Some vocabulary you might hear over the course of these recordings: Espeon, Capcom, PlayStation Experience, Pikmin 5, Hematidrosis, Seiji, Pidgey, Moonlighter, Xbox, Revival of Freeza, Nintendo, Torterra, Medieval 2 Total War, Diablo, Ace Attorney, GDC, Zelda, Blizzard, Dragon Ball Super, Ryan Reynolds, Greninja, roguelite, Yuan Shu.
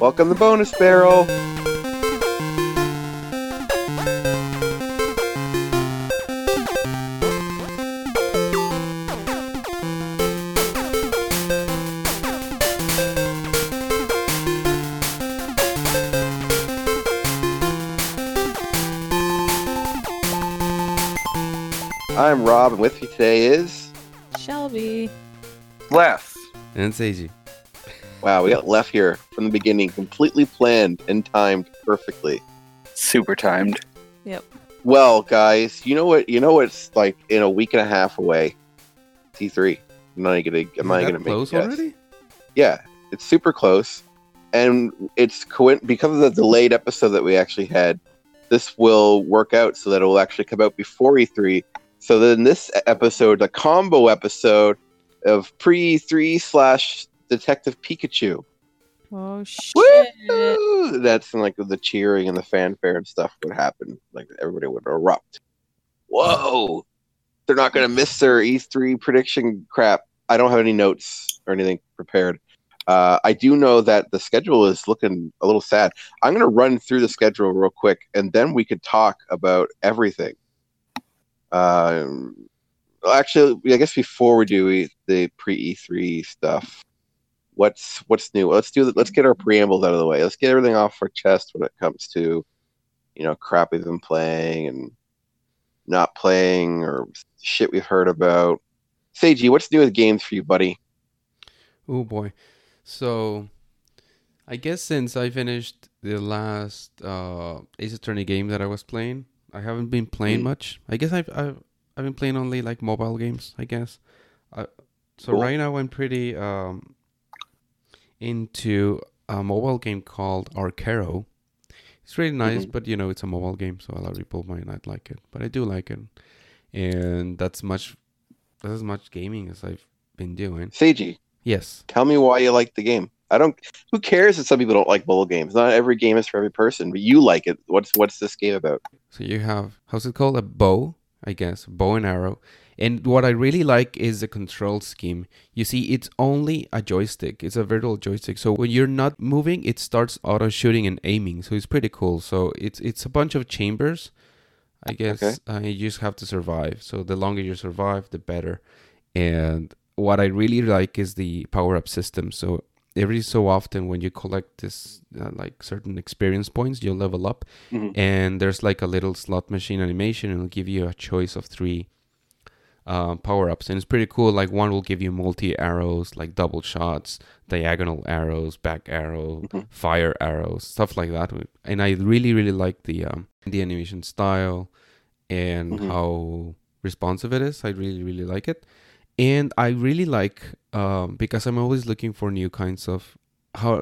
Welcome to Bonus Barrel! I'm Rob, and with me today is... Shelby. Left. And Seiji. Wow, we got Left here from the beginning, completely planned and timed perfectly. Super timed. Yep. Well, guys, you know what's like in a week and a half away? E3. I'm not gonna make it. Close already? Yeah, it's super close, and it's because of the delayed episode that we actually had. This will work out so that it will actually come out before E3. So then this episode, the combo episode of pre-E3 / Detective Pikachu. Oh, shit. Woo! That's when, like, the cheering and the fanfare and stuff would happen. Like, everybody would erupt. Whoa! They're not going to miss their E3 prediction crap. I don't have any notes or anything prepared. I do know that the schedule is looking a little sad. I'm going to run through the schedule real quick, and then we could talk about everything. Actually, I guess before we do the pre-E3 stuff, what's new? Let's get our preambles out of the way. Let's get everything off our chest when it comes to, you know, crap we've been playing and not playing or shit we've heard about. Seiji, what's new with games for you, buddy? Oh boy. So I guess since I finished the last Ace Attorney game that I was playing, I haven't been playing much. I guess I've been playing only like mobile games, I guess. Cool. Right now I'm pretty into a mobile game called Arcaro. It's really nice, but you know, it's a mobile game, so a lot of people might not like it, but I do like it, and that's as much gaming as I've been doing. Seiji, yes, tell me why you like the game. Who cares if some people don't like mobile games? Not every game is for every person, but you like it. What's this game about? So you have, how's it called? A bow, I guess. Bow and arrow. And what I really like is the control scheme. You see, it's only a joystick. It's a virtual joystick. So when you're not moving, it starts auto-shooting and aiming. So it's pretty cool. So it's a bunch of chambers, I guess. Okay. You just have to survive. So the longer you survive, the better. And what I really like is the power-up system. So every so often when you collect this like certain experience points, you'll level up, and there's like a little slot machine animation, and it'll give you a choice of 3 power-ups, and it's pretty cool. Like one will give you multi arrows, like double shots, diagonal arrows, back arrow, fire arrows, stuff like that. And I really, really like the animation style and how responsive it is. I really, really like it. And I really like, because I'm always looking for new kinds of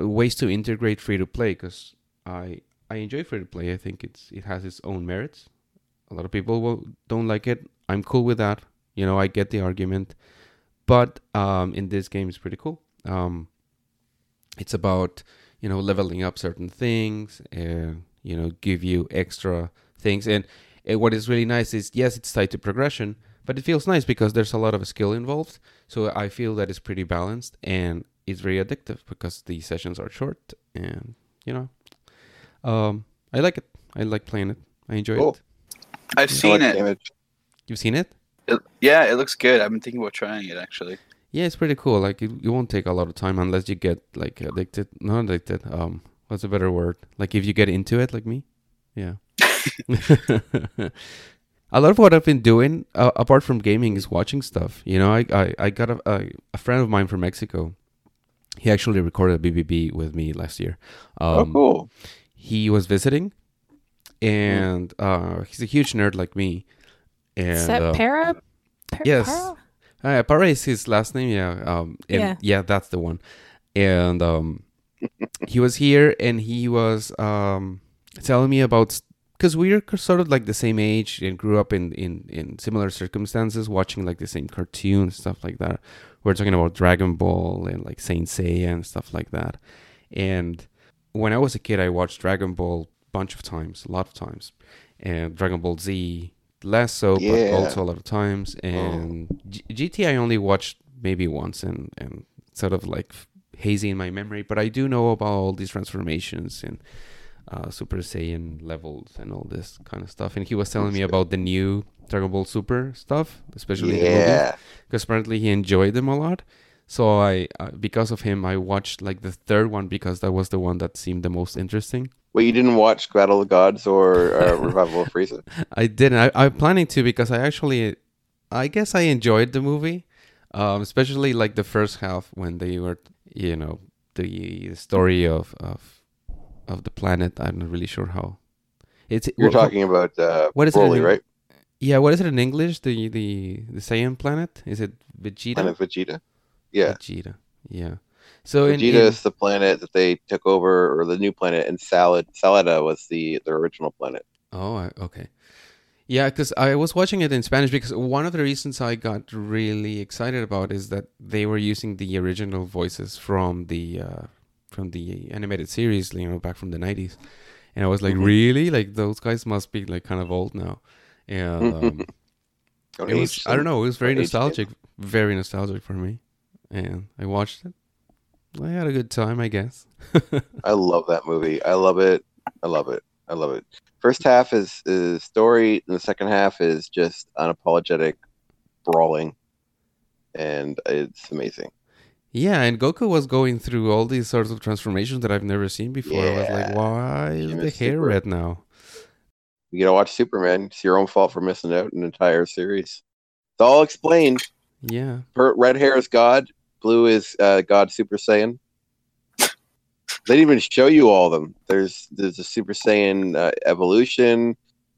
ways to integrate free-to-play, because I enjoy free-to-play. I think it has its own merits. A lot of people don't like it. I'm cool with that. You know, I get the argument. But in this game, it's pretty cool. It's about, you know, leveling up certain things and, you know, give you extra things. And what is really nice is, yes, it's tied to progression, but it feels nice because there's a lot of skill involved. So I feel that it's pretty balanced, and it's very addictive because the sessions are short, and, you know, I like it. I like playing it. I enjoy it. I've seen it. You've seen it? Yeah, it looks good. I've been thinking about trying it, actually. Yeah, it's pretty cool. Like, it won't take a lot of time unless you get, like, addicted. Not addicted. What's a better word? Like, if you get into it, like me? Yeah. A lot of what I've been doing, apart from gaming, is watching stuff. You know, I got a friend of mine from Mexico. He actually recorded a BBB with me last year. Cool. He was visiting, and he's a huge nerd like me. And, is that Para? Yes. Para is his last name, yeah. Yeah, that's the one. And he was here, and he was telling me about... Because we're sort of like the same age and grew up in similar circumstances, watching like the same cartoons, stuff like that. We're talking about Dragon Ball and like Saint Seiya and stuff like that. And when I was a kid, I watched Dragon Ball a lot of times. And Dragon Ball Z, less so, but also a lot of times. And GT I only watched maybe once and sort of like hazy in my memory, but I do know about all these transformations and Super Saiyan levels and all this kind of stuff. And he was telling me about the new Dragon Ball Super stuff, especially because apparently he enjoyed them a lot. So I, because of him, I watched like the third one because that was the one that seemed the most interesting. Well, you didn't watch Battle of the Gods or Revival of Freeza? I didn't. I'm planning to because I actually, I guess I enjoyed the movie, especially like the first half when they were, you know, the story of the planet. I'm not really sure how. You're talking about what is Broly, right? Yeah, what is it in English? The Saiyan planet? Is it Vegeta? Planet Vegeta. Yeah. Vegeta. Yeah. So Vegeta is the planet that they took over, or the new planet, and Salada was the original planet. Oh, okay. Yeah, because I was watching it in Spanish because one of the reasons I got really excited about is that they were using the original voices from the animated series, you know, back from the 90s. And I was like, really? Like, those guys must be like kind of old now. And I don't know, it was very nostalgic. Very nostalgic for me. And I watched it. I had a good time, I guess. I love that movie. I love it. I love it. I love it. First half is story, and the second half is just unapologetic brawling, and it's amazing. Yeah, and Goku was going through all these sorts of transformations that I've never seen before. Yeah. I was like, why is the hair red now? You gotta watch Superman. It's your own fault for missing out an entire series. It's all explained. Yeah. Red hair is God. Blue is God Super Saiyan. They didn't even show you all of them. There's a Super Saiyan evolution.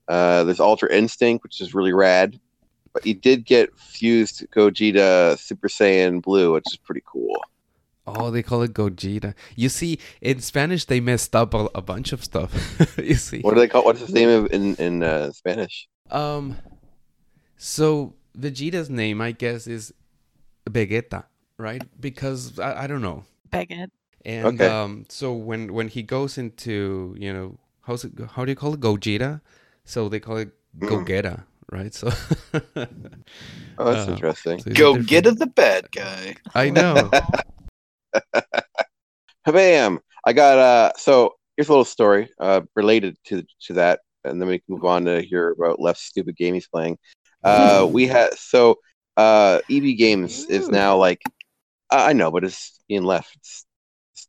There's Ultra Instinct, which is really rad. But you did get fused Gogeta Super Saiyan Blue, which is pretty cool. Oh, they call it Gogeta. You see, in Spanish, they messed up a bunch of stuff. You see, what do they call? What's his name in Spanish? So Vegeta's name, I guess, is Vegeta, right? Because I don't know. Vegeta. And okay. So when he goes into, you know, how do you call it, Gogeta? So they call it Gogeta, right? So oh, that's interesting. So Gogeta, the bad guy. I know. Bam! I got so here's a little story related to that, and then we can move on to hear about Left's stupid game he's playing. EB Games is now like I know, but it's being left. It's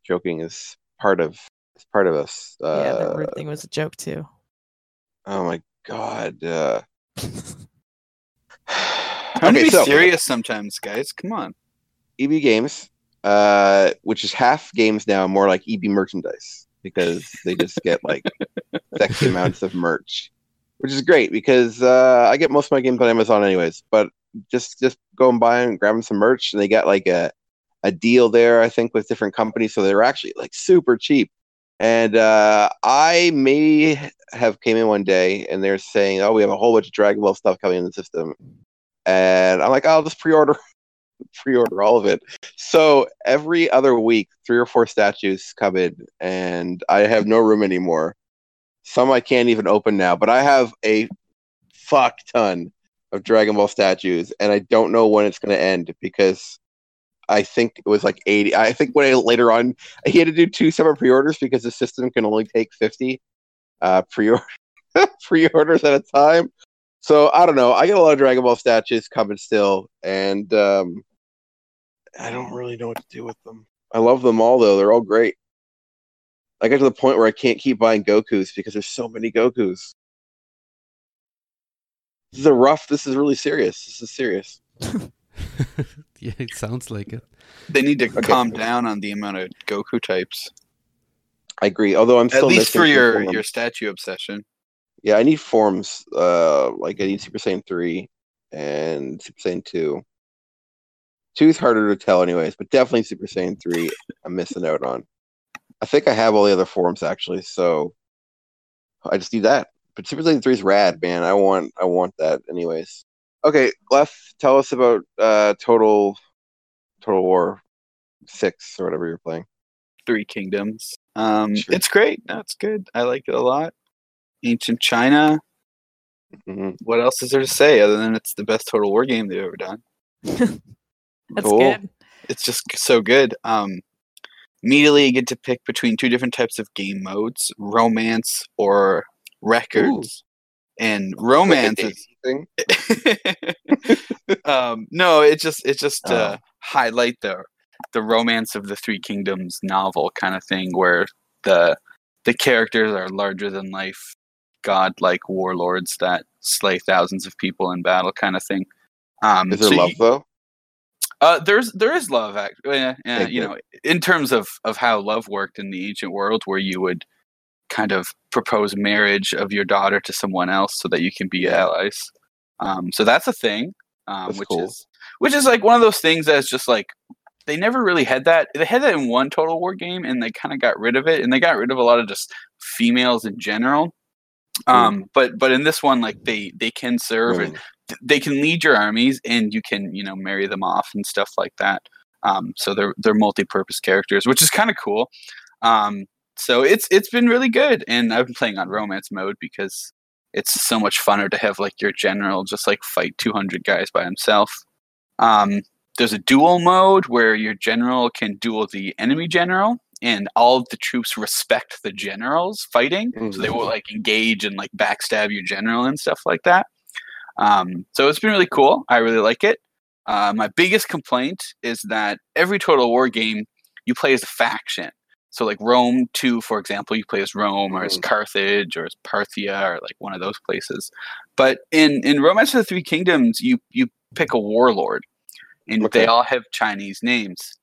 joking is part of us. Yeah, the word thing was a joke too. Oh my god! Don't be serious sometimes, guys. Come on, EB Games. Which is half games now, more like EB merchandise because they just get like sexy amounts of merch, which is great because I get most of my games on Amazon anyways. But just go and buy and grab them some merch, and they got like a deal there, I think, with different companies, so they're actually like super cheap. And I may have came in one day, and they're saying, "Oh, we have a whole bunch of Dragon Ball stuff coming in the system," and I'm like, "I'll just pre-order all of it." So every other week 3 or 4 statues come in, and I have no room anymore. Some I can't even open now, but I have a fuck ton of Dragon Ball statues, and I don't know when it's going to end because I think it was like 80. I think later on he had to do 2 separate pre-orders because the system can only take 50 pre-orders at a time. So I don't know. I get a lot of Dragon Ball statues coming still, and I don't really know what to do with them. I love them all, though. They're all great. I got to the point where I can't keep buying Gokus because there's so many Gokus. This is really serious. This is serious. Yeah, it sounds like it. They need to calm down on the amount of Goku types. I agree, although I'm still at least for your statue obsession. Yeah, I need forms. I need Super Saiyan 3 and Super Saiyan 2. 2 is harder to tell anyways, but definitely Super Saiyan 3 I'm missing out on. I think I have all the other forms, actually, so I just need that. But Super Saiyan 3 is rad, man. I want that anyways. Okay, Lef, tell us about Total War 6 or whatever you're playing. 3 Kingdoms. Sure. It's great. No, it's good. I like it a lot. Ancient China. Mm-hmm. What else is there to say other than it's the best Total War game they've ever done? That's cool. Good. It's just so good. Immediately, you get to pick between two different types of game modes, romance or records. Ooh. And romance is... no, it's just to highlight the romance of the Three Kingdoms novel kind of thing, where the characters are larger than life, godlike warlords that slay thousands of people in battle kind of thing. Is there love though? There is love, actually. You know, in terms of how love worked in the ancient world, where you would kind of propose marriage of your daughter to someone else so that you can be allies. So that's a thing, which is like one of those things that's just like they never really had that. They had that in one Total War game, and they kind of got rid of it, and they got rid of a lot of just females in general. But in this one, like they can serve. Mm. They can lead your armies, and you can, you know, marry them off and stuff like that. So they're multi-purpose characters, which is kind of cool. So it's been really good, and I've been playing on romance mode because it's so much funner to have like your general just like fight 200 guys by himself. There's a duel mode where your general can duel the enemy general, and all of the troops respect the generals fighting, so they will like engage and like backstab your general and stuff like that. So it's been really cool. I really like it. My biggest complaint is that every Total War game, you play as a faction. So like Rome 2, for example, you play as Rome or as Carthage or as Parthia or like one of those places. But in Romance of the Three Kingdoms, you pick a warlord, and they all have Chinese names.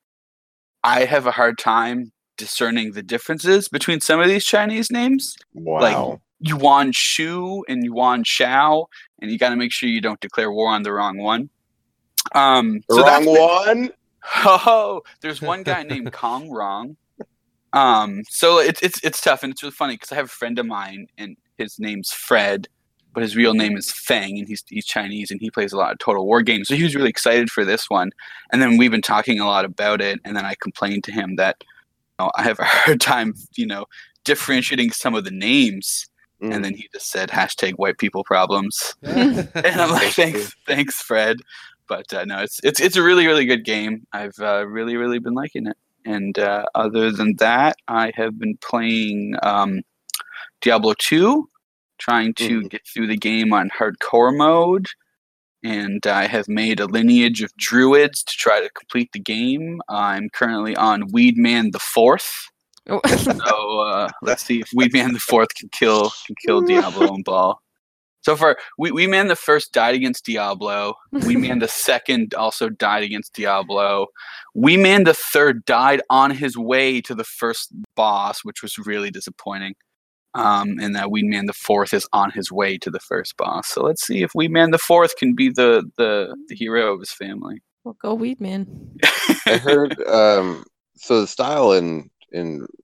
I have a hard time discerning the differences between some of these Chinese names. Wow. Like Yuan Shu and Yuan Shao, and you got to make sure you don't declare war on the wrong one. Wrong one? Oh, there's one guy named Kong Rong. So it's tough, and it's really funny because I have a friend of mine, and his name's Fred, but his real name is Feng, and he's Chinese, and he plays a lot of Total War games. So he was really excited for this one, and then we've been talking a lot about it, and then I complained to him that, you know, I have a hard time, you know, differentiating some of the names. And then he just said, hashtag white people problems. And I'm like, thanks, Fred. But no, it's a really, really good game. I've really, really been liking it. And other than that, I have been playing Diablo 2, trying to get through the game on hardcore mode. And I have made a lineage of druids to try to complete the game. I'm currently on Weedman the 4th. So let's see if Weedman the 4th can kill Diablo and Ball. So far, Weedman the 1st died against Diablo. Weedman the 2nd also died against Diablo. Weedman the 3rd died on his way to the first boss, which was really disappointing. And that Weedman the 4th is on his way to the first boss. So let's see if Weedman the 4th can be the hero of his family. Well, go Weedman. I heard so the style in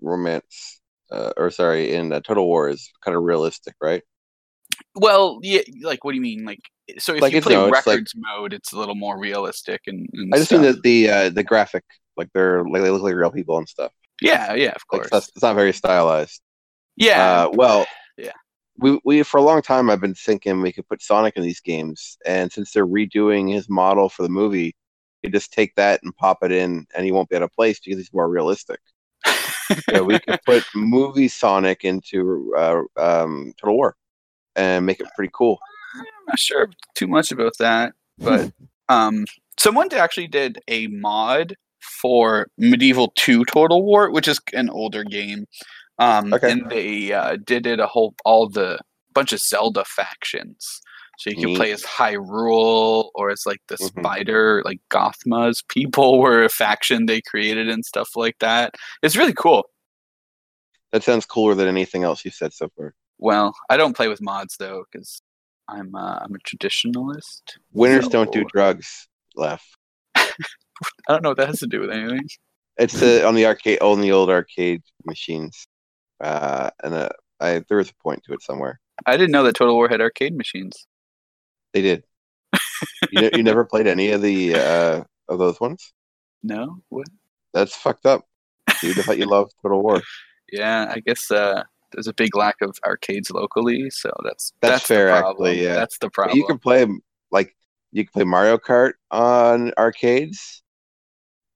romance in Total War is kind of realistic, right? Well, yeah, like what do you mean? Like, so if like you play records mode, it's a little more realistic and I just mean that the graphic, like they look like real people and stuff. Yeah, of course. Like, it's not very stylized. Yeah. We for a long time I've been thinking we could put Sonic in these games, and since they're redoing his model for the movie, you just take that and pop it in, and he won't be out of place because he's more realistic. Yeah, we could put movie Sonic into Total War and make it pretty cool. I'm not sure too much about that, but someone actually did a mod for Medieval 2 Total War, which is an older game, and they did it bunch of Zelda factions. So you can play as Hyrule or as like the spider, like Gothma's people were a faction they created and stuff like that. It's really cool. That sounds cooler than anything else you said so far. Well, I don't play with mods though, because I'm a traditionalist. Winners don't do drugs, Lef. I don't know what that has to do with anything. It's on the arcade, on the old arcade machines, and there was a point to it somewhere. I didn't know that Total War had arcade machines. They did. You never played any of the of those ones? No. What? That's fucked up. You thought you loved Total War. Yeah, I guess there's a big lack of arcades locally, so that's fair. The problem. Actually, yeah, that's the problem. But you can play Mario Kart on arcades.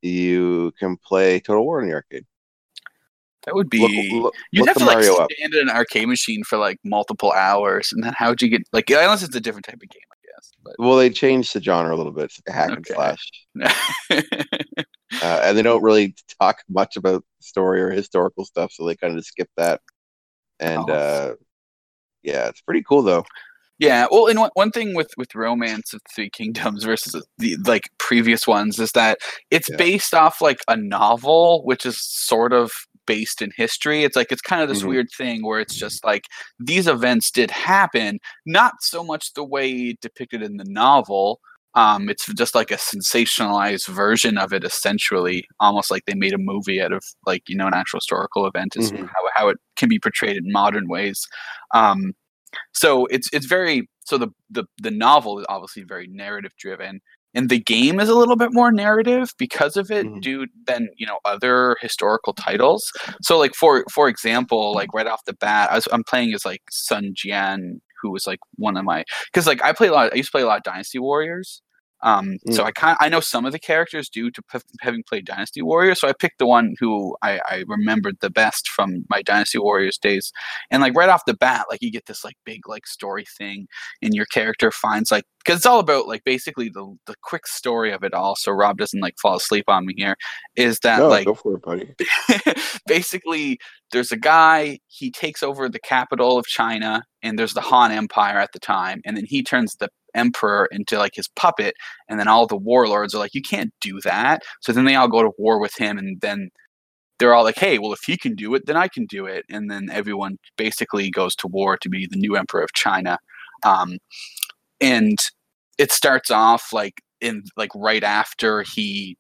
You can play Total War in the arcade. That would be... You'd have to like stand in an arcade machine for like multiple hours, and then how would you get... like, unless it's a different type of game, I guess. But. Well, they changed the genre a little bit. It's like a hack and slash. And they don't really talk much about story or historical stuff, so they kind of skip that. And yeah, it's pretty cool, though. Yeah, well, and one thing with Romance of Three Kingdoms versus the like previous ones is that it's based off like a novel, which is sort of based in history. It's like it's kind of this weird thing where it's just like these events did happen, not so much the way depicted in the novel. It's just like a sensationalized version of it, essentially, almost like they made a movie out of like, you know, an actual historical event is how it can be portrayed in modern ways. So it's very, so the novel is obviously very narrative driven, and the game is a little bit more narrative because of it due than, you know, other historical titles. So like for example, like right off the bat, I'm playing as like Sun Jian, who was like one of my, because like I used to play a lot of Dynasty Warriors. So I know some of the characters due to having played Dynasty Warriors. So I picked the one who I remembered the best from my Dynasty Warriors days. And like right off the bat, like you get this like big like story thing, and your character finds like, because it's all about like basically the quick story of it all. So Rob doesn't like fall asleep on me here. Is that no, like go for it, buddy. Basically, there's a guy, he takes over the capital of China, and there's the Han Empire at the time, and then he turns the emperor into like his puppet, and then all the warlords are like, you can't do that. So then they all go to war with him, and then they're all like, hey, well, if he can do it, then I can do it. And then everyone basically goes to war to be the new emperor of China. And it starts off like in like right after he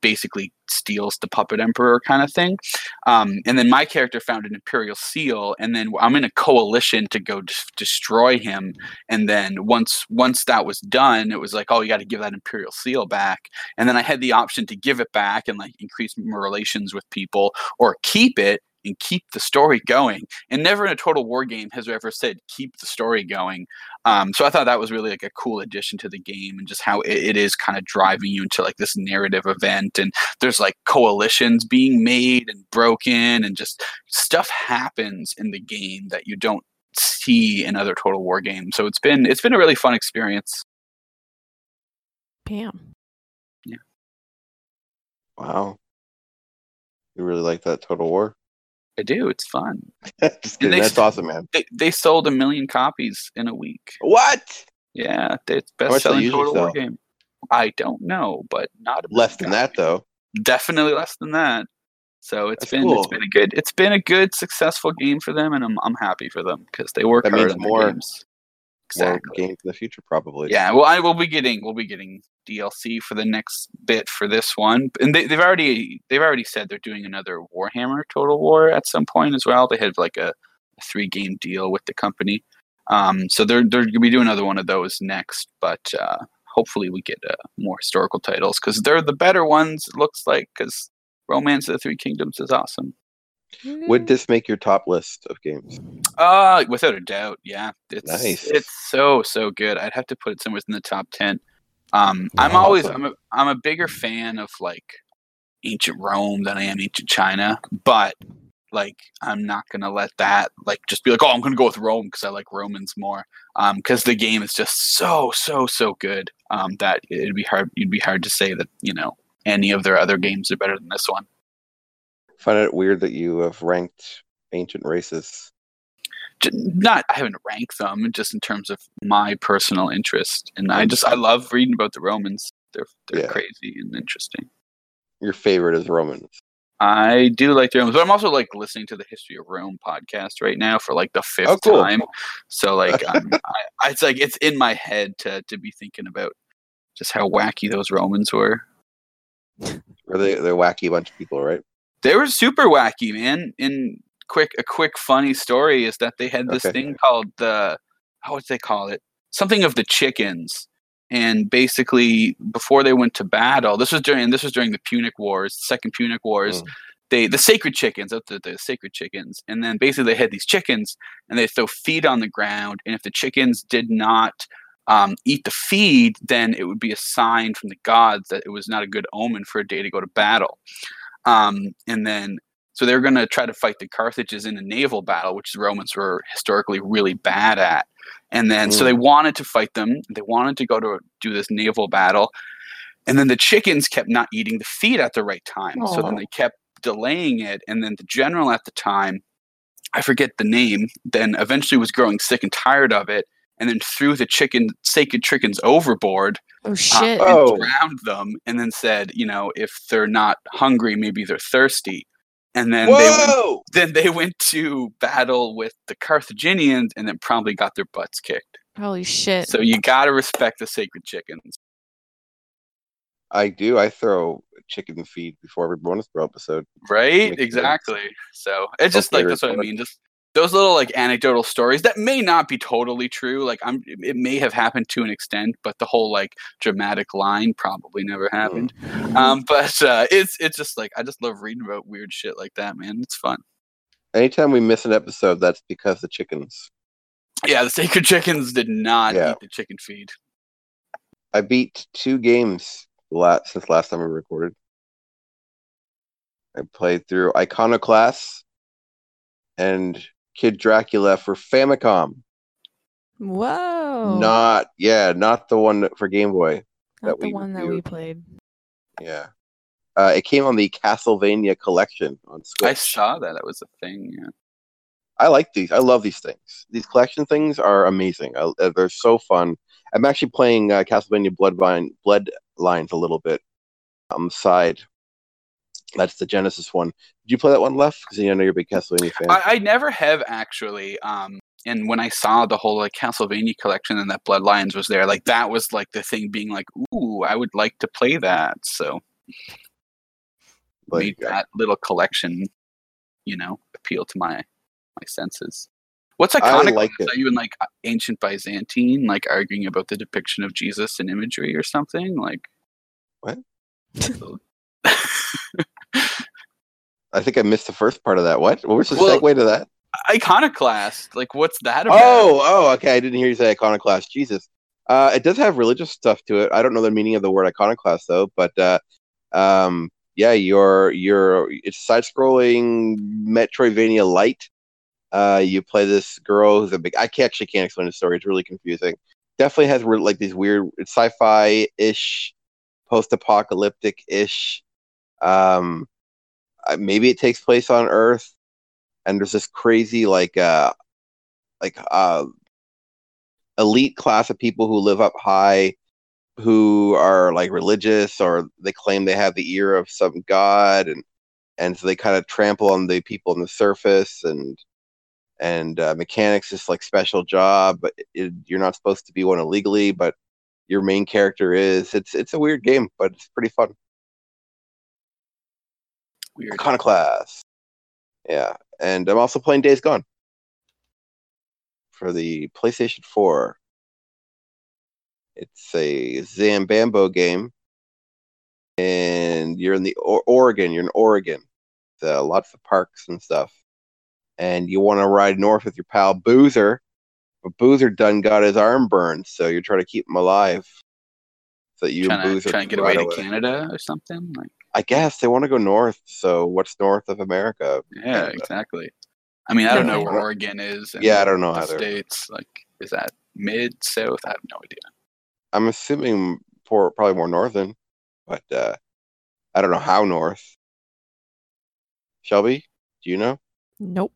basically steals the puppet emperor kind of thing. And then my character found an imperial seal, and then I'm in a coalition to go destroy him. And then once that was done, it was like, oh, you got to give that imperial seal back. And then I had the option to give it back and like increase my relations with people, or keep it and keep the story going. And never in a Total War game has we ever said keep the story going. So I thought that was really like a cool addition to the game, and just how it is kind of driving you into like this narrative event, and there's like coalitions being made and broken, and just stuff happens in the game that you don't see in other Total War games. So it's been a really fun experience. Bam. Yeah. Wow. You really like that Total War? I do. It's fun. That's awesome, man. They sold 1 million copies in a week. What? Yeah, it's best-selling Total War game. I don't know, but not less than that, though. Definitely less than that. So it's been a good successful game for them, and I'm happy for them because they work hard on their games. Exactly. More games in the future, probably. Yeah. Well, we'll be getting DLC for the next bit for this one, and they've already said they're doing another Warhammer Total War at some point as well. They had like a 3-game deal with the company, so they're gonna be doing another one of those next. But hopefully we get more historical titles, because they're the better ones. It looks like, because Romance of the Three Kingdoms is awesome. Would this make your top list of games? Without a doubt, yeah. It's nice. It's so good. I'd have to put it somewhere in the top 10. I'm a bigger fan of like ancient Rome than I am ancient China, but like I'm not gonna let that like just be like, oh, I'm gonna go with Rome because I like Romans more. Because the game is just so good that it'd be hard to say that, you know, any of their other games are better than this one. I find it weird that you have ranked ancient races. I haven't ranked them, just in terms of my personal interest. And I love reading about the Romans. They're crazy and interesting. Your favorite is Romans. I do like the Romans, but I'm also like listening to the History of Rome podcast right now for like the fifth time. So like, it's like, it's in my head to be thinking about just how wacky those Romans were. They're a wacky bunch of people, right? They were super wacky, man. And a quick funny story is that they had this thing called the, how would they call it? Something of the chickens. And basically, before they went to battle, this was during the Punic Wars, the Second Punic Wars. The sacred chickens, up to the sacred chickens. And then basically they had these chickens, and they throw feed on the ground. And if the chickens did not eat the feed, then it would be a sign from the gods that it was not a good omen for a day to go to battle. And then So they're going to try to fight the Carthages in a naval battle, which the Romans were historically really bad at. And then, so they wanted to fight them. They wanted to go to do this naval battle. And then the chickens kept not eating the feed at the right time. Aww. So then they kept delaying it. And then the general at the time, I forget the name, then eventually was growing sick and tired of it. And then threw the sacred chickens overboard. Oh, shit. And drowned them. And then said, you know, if they're not hungry, maybe they're thirsty. And then they went to battle with the Carthaginians and then probably got their butts kicked. Holy shit. So you got to respect the sacred chickens. I do. I throw chicken feed before every bonus barrel episode. Right? Exactly. Sense. So it's just like, that's what I mean. Just those little like anecdotal stories that may not be totally true. Like it may have happened to an extent, but the whole like dramatic line probably never happened. Mm-hmm. But it's just like, I just love reading about weird shit like that, man. It's fun. Anytime we miss an episode, that's because the chickens. Yeah, the sacred chickens did not eat the chicken feed. I beat 2 games since last time we recorded. I played through Iconoclast and Kid Dracula for Famicom. Whoa! Not the one for Game Boy. We played. Yeah, it came on the Castlevania Collection on Switch. I saw that; was a thing. Yeah, I like these. I love these things. These collection things are amazing. They're so fun. I'm actually playing Castlevania Bloodlines a little bit on the side. That's the Genesis one. Did you play that one, Left? Because I know you're a big Castlevania fan. I never have, actually. And when I saw the whole like Castlevania collection and that Bloodlines was there, like that was like the thing being like, ooh, I would like to play that. So made that little collection, you know, appeal to my senses. What's Iconoclast? Are you in like ancient Byzantine, like arguing about the depiction of Jesus in imagery or something? Like what? I think I missed the first part of that. What was the segue to that? Iconoclast. Like, what's that about? Oh, okay. I didn't hear you say Iconoclast. Jesus. It does have religious stuff to it. I don't know the meaning of the word iconoclast, though. But it's side-scrolling Metroidvania light. You play this girl who's a big. I actually can't explain the story. It's really confusing. Definitely has like these weird sci-fi-ish, post-apocalyptic-ish. Maybe it takes place on Earth, and there's this crazy elite class of people who live up high, who are like religious, or they claim they have the ear of some god, and so they kind of trample on the people on the surface, and mechanics is like special job. You're not supposed to be one illegally, but your main character is. It's a weird game, but it's pretty fun. Weird. Iconoclast. Yeah. And I'm also playing Days Gone for the PlayStation 4. It's a Zambambo game. And you're in Oregon. You're in Oregon. Lots of parks and stuff. And you want to ride north with your pal Boozer. But Boozer done got his arm burned, so you're trying to keep him alive. So you and Boozer trying to get away to Canada or something? Like, I guess they want to go north, so what's north of America? Yeah, exactly. I mean, I don't know where Oregon is. Yeah, I don't know either. States, like, is that mid, south? I have no idea. I'm assuming probably more northern, but I don't know how north. Shelby, do you know? Nope.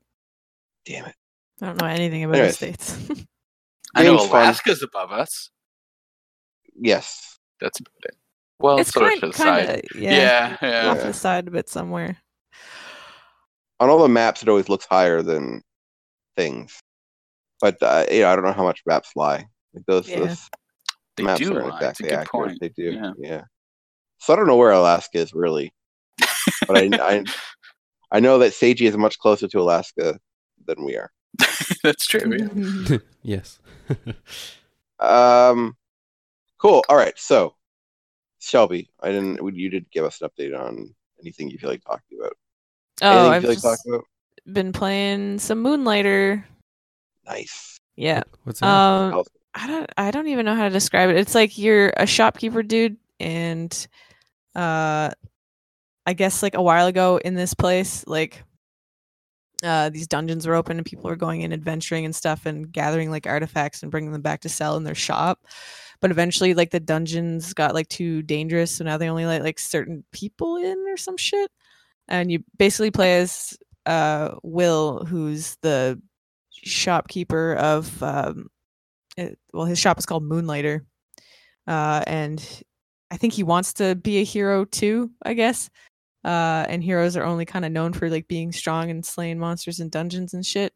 Damn it. I don't know anything about the states. I know Alaska's above us. Yes. That's about it. Well, it's sort of to the side. Yeah. Off the side a bit somewhere. On all the maps, it always looks higher than things. But I don't know how much maps lie. Like those they maps do aren't lie. Exactly accurate. Point. They do. Yeah. So I don't know where Alaska is really, but I know that Seiji is much closer to Alaska than we are. That's true. Yeah. Yes. Cool. All right. So. Shelby, you didn't give us an update on anything you feel like talking about. Oh, I've been playing some Moonlighter. Nice. Yeah. What's that? I don't even know how to describe it. It's like you're a shopkeeper dude, and I guess like a while ago in this place, like these dungeons were open and people were going in adventuring and stuff and gathering like artifacts and bringing them back to sell in their shop. But eventually like the dungeons got like too dangerous. So now they only let like certain people in or some shit. And you basically play as Will, who's the shopkeeper of, his shop is called Moonlighter. And I think he wants to be a hero too, I guess. And heroes are only kind of known for like being strong and slaying monsters in dungeons and shit.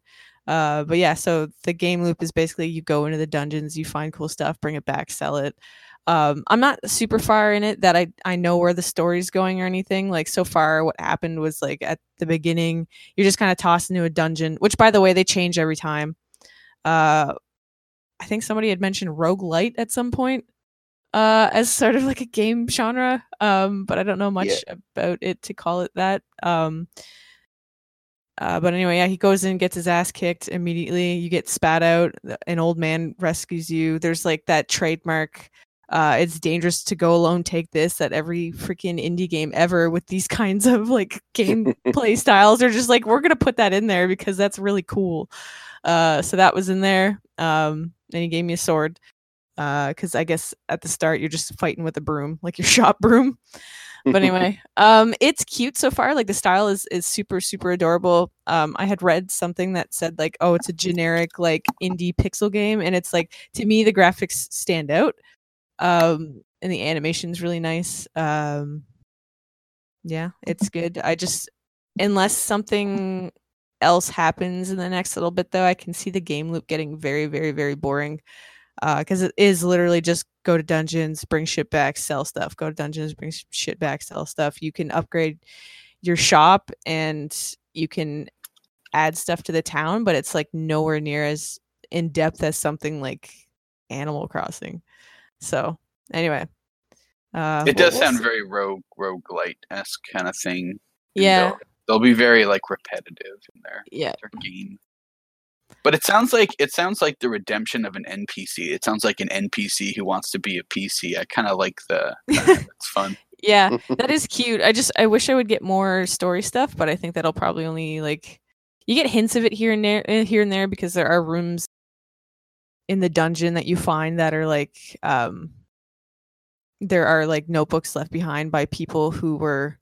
But yeah, so the game loop is basically you go into the dungeons, you find cool stuff, bring it back, sell it. I'm not super far in it that I know where the story's going or anything. Like so far what happened was like at the beginning, you're just kind of tossed into a dungeon, which by the way, they change every time. I think somebody had mentioned roguelite at some point as sort of like a game genre, but I don't know much about it to call it that. But anyway, yeah, he goes in, gets his ass kicked immediately. You get spat out. An old man rescues you. There's like that trademark, it's dangerous to go alone, take this, that every freaking indie game ever with these kinds of like gameplay styles are just like, we're going to put that in there because that's really cool. So that was in there. And he gave me a sword. Because I guess at the start you're just fighting with a broom, like your shop broom. But anyway, it's cute so far. Like the style is super, super adorable. I had read something that said like, oh, it's a generic like indie pixel game. And it's like, to me, the graphics stand out. And the animation's really nice. Yeah, it's good. I just, unless something else happens in the next little bit though, I can see the game loop getting very, very, very boring. Because it is literally just go to dungeons, bring shit back, sell stuff. Go to dungeons, bring shit back, sell stuff. You can upgrade your shop and you can add stuff to the town, but it's like nowhere near as in depth as something like Animal Crossing. So anyway, it does sound very roguelite-esque kind of thing. Yeah, they'll be very like repetitive in their game. But it sounds like the redemption of an NPC. It sounds like an NPC who wants to be a PC. I kind of like it's fun. Yeah, that is cute. I wish I would get more story stuff, but I think that'll probably only like you get hints of it here and there because there are rooms in the dungeon that you find that are like there are like notebooks left behind by people who are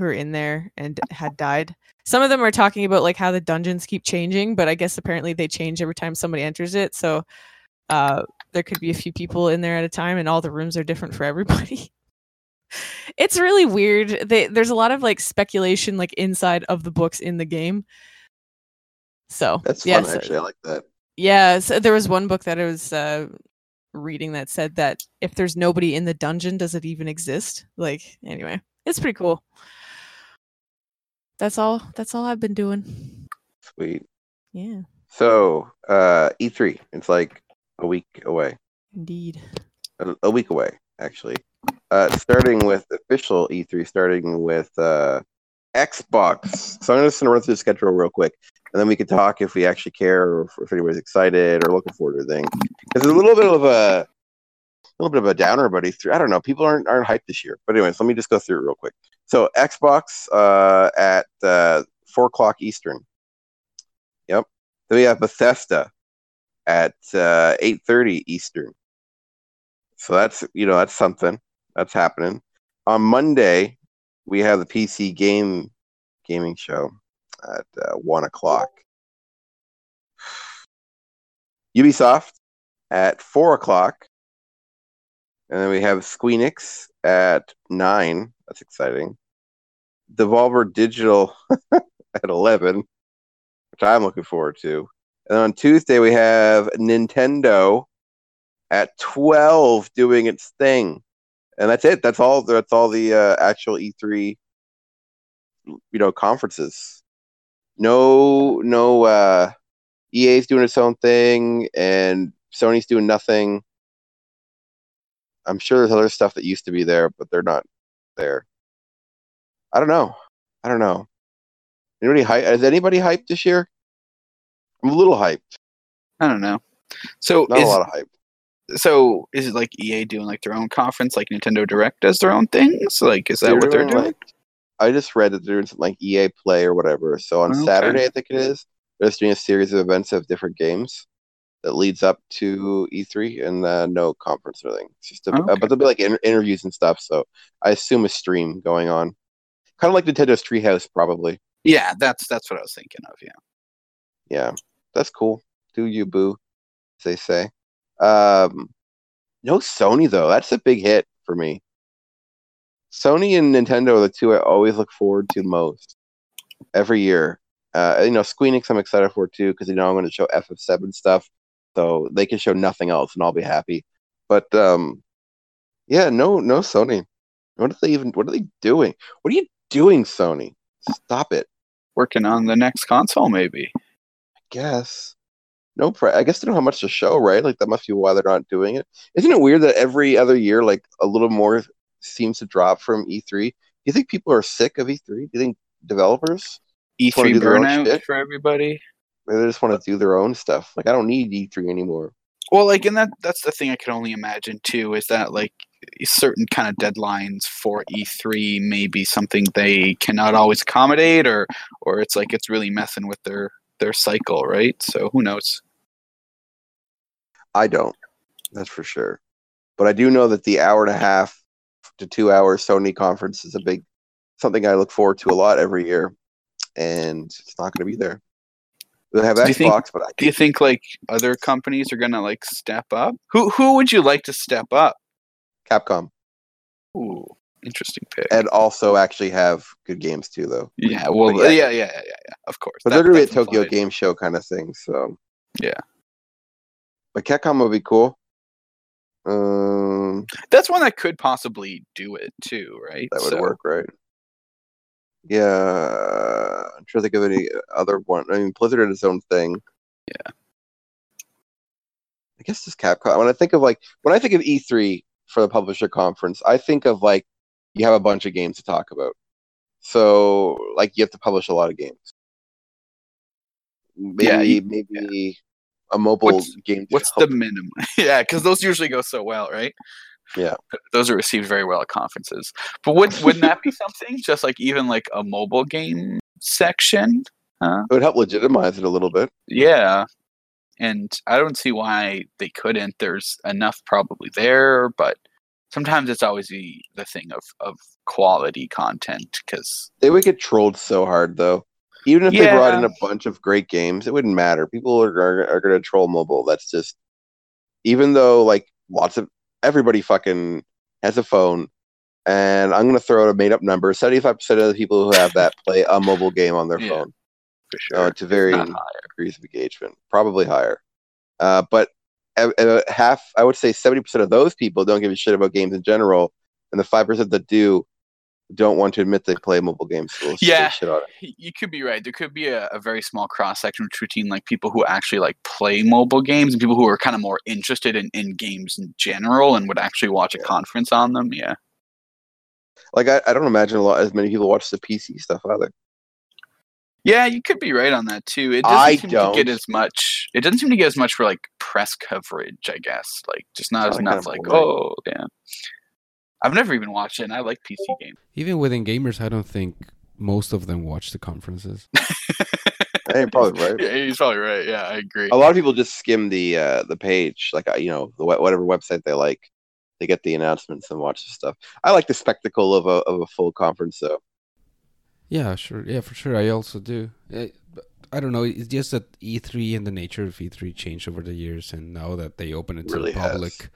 in there and had died. Some of them are talking about like how the dungeons keep changing, but I guess apparently they change every time somebody enters it. So there could be a few people in there at a time, and all the rooms are different for everybody. It's really weird. There's a lot of like speculation like inside of the books in the game. So that's fun. Actually, I like that. Yeah, so there was one book that I was reading that said that if there's nobody in the dungeon, does it even exist? Like anyway, it's pretty cool. That's all I've been doing. Sweet. Yeah. So, E3, it's like a week away. Indeed. A week away, actually. Starting with official E3, starting with Xbox. So I'm just going to run through the schedule real quick, and then we can talk if we actually care or if anybody's excited or looking forward to the thing. It's a little bit of a downer, buddy. I don't know. People aren't hyped this year. But anyways, let me just go through it real quick. So Xbox at 4 o'clock Eastern. Yep. Then we have Bethesda at 8:30 Eastern. So that's something. That's happening. On Monday, we have the PC gaming show at 1 o'clock. Ubisoft at 4 o'clock. And then we have Squeenix at 9. That's exciting. Devolver Digital at 11, which I'm looking forward to. And on Tuesday, we have Nintendo at 12 doing its thing. And that's it. That's all the actual E3, conferences. No. EA's doing its own thing, and Sony's doing nothing. I'm sure there's other stuff that used to be there, but they're not there. I don't know. Is anybody hyped this year? I'm a little hyped. I don't know. So not a lot of hype. So is it like EA doing like their own conference, like Nintendo Direct does their own things? Like, is that what they're doing? Like, I just read that they're doing something like EA Play or whatever. So on Saturday, I think it is, they're just doing a series of events of different games that leads up to E3 and no conference or anything. It's just but there'll be like interviews and stuff. So I assume a stream going on, kind of like Nintendo's Treehouse, probably. Yeah, that's what I was thinking of. Yeah, that's cool. Do you, boo? As they say. No Sony though. That's a big hit for me. Sony and Nintendo are the two I always look forward to most every year. Squeenix I'm excited for too, because I'm going to show FF7 stuff, so they can show nothing else and I'll be happy. But no Sony. What are they doing? What are you doing, Sony? Stop it. Working on the next console, maybe. I guess. I guess they don't have much to show, right? Like that must be why they're not doing it. Isn't it weird that every other year, like a little more seems to drop from E3? Do you think people are sick of E3? Do you think developers? E3 burnout for everybody. Maybe they just want to do their own stuff. Like I don't need E3 anymore. Well, like, and that's the thing I can only imagine too, is that like certain kind of deadlines for E3 may be something they cannot always accommodate, or it's like it's really messing with their cycle, right? So who knows? I don't. That's for sure. But I do know that the hour and a half to 2 hour Sony conference is something I look forward to a lot every year. And it's not going to be there. We'll have Xbox, but do you think like other companies are going to like step up? Who would you like to step up? Capcom. Ooh, interesting pick. And also actually have good games too, though. Yeah, well, yeah. Of course. But they're going to be a Tokyo Game Show kind of thing, so yeah. But Capcom would be cool. That's one that could possibly do it too, right? That would work, right? Yeah, I'm trying to think of any other one. I mean, Blizzard had its own thing. Yeah, I guess this Capcom. When I think of E3 for the publisher conference, I think of like you have a bunch of games to talk about. So like you have to publish a lot of games. A mobile game. What's the minimum? Yeah, because those usually go so well, right? Yeah, those are received very well at conferences. But wouldn't that be something? Just like even like a mobile game section? Huh? It would help legitimize it a little bit. Yeah, and I don't see why they couldn't. There's enough probably there, but sometimes it's always the thing of quality content because they would get trolled so hard though. Even if they brought in a bunch of great games, it wouldn't matter. People are going to troll mobile. That's just even though like lots of everybody fucking has a phone, and I'm going to throw out a made-up number. 75% of the people who have that play a mobile game on their phone. For sure. To varying degrees of engagement. Probably higher. But I would say 70% of those people don't give a shit about games in general, and the 5% that do don't want to admit they play mobile games. So shit on it. You could be right. There could be a very small cross-section between like people who actually like play mobile games and people who are kind of more interested in games in general and would actually watch a conference on them. Yeah. Like I don't imagine as many people watch the PC stuff either. Yeah, you could be right on that too. It doesn't seem to get as much for like press coverage, I guess. Like just not as enough like, oh yeah. I've never even watched it, and I like PC games. Even within gamers, I don't think most of them watch the conferences. Hey, probably right. Yeah, he's probably right. Yeah, I agree. A lot of people just skim the page, like whatever website they like. They get the announcements and watch the stuff. I like the spectacle of a full conference, though. Yeah, sure. Yeah, for sure. I also do. I don't know. It's just that E3 and the nature of E3 changed over the years, and now that they open it to the public,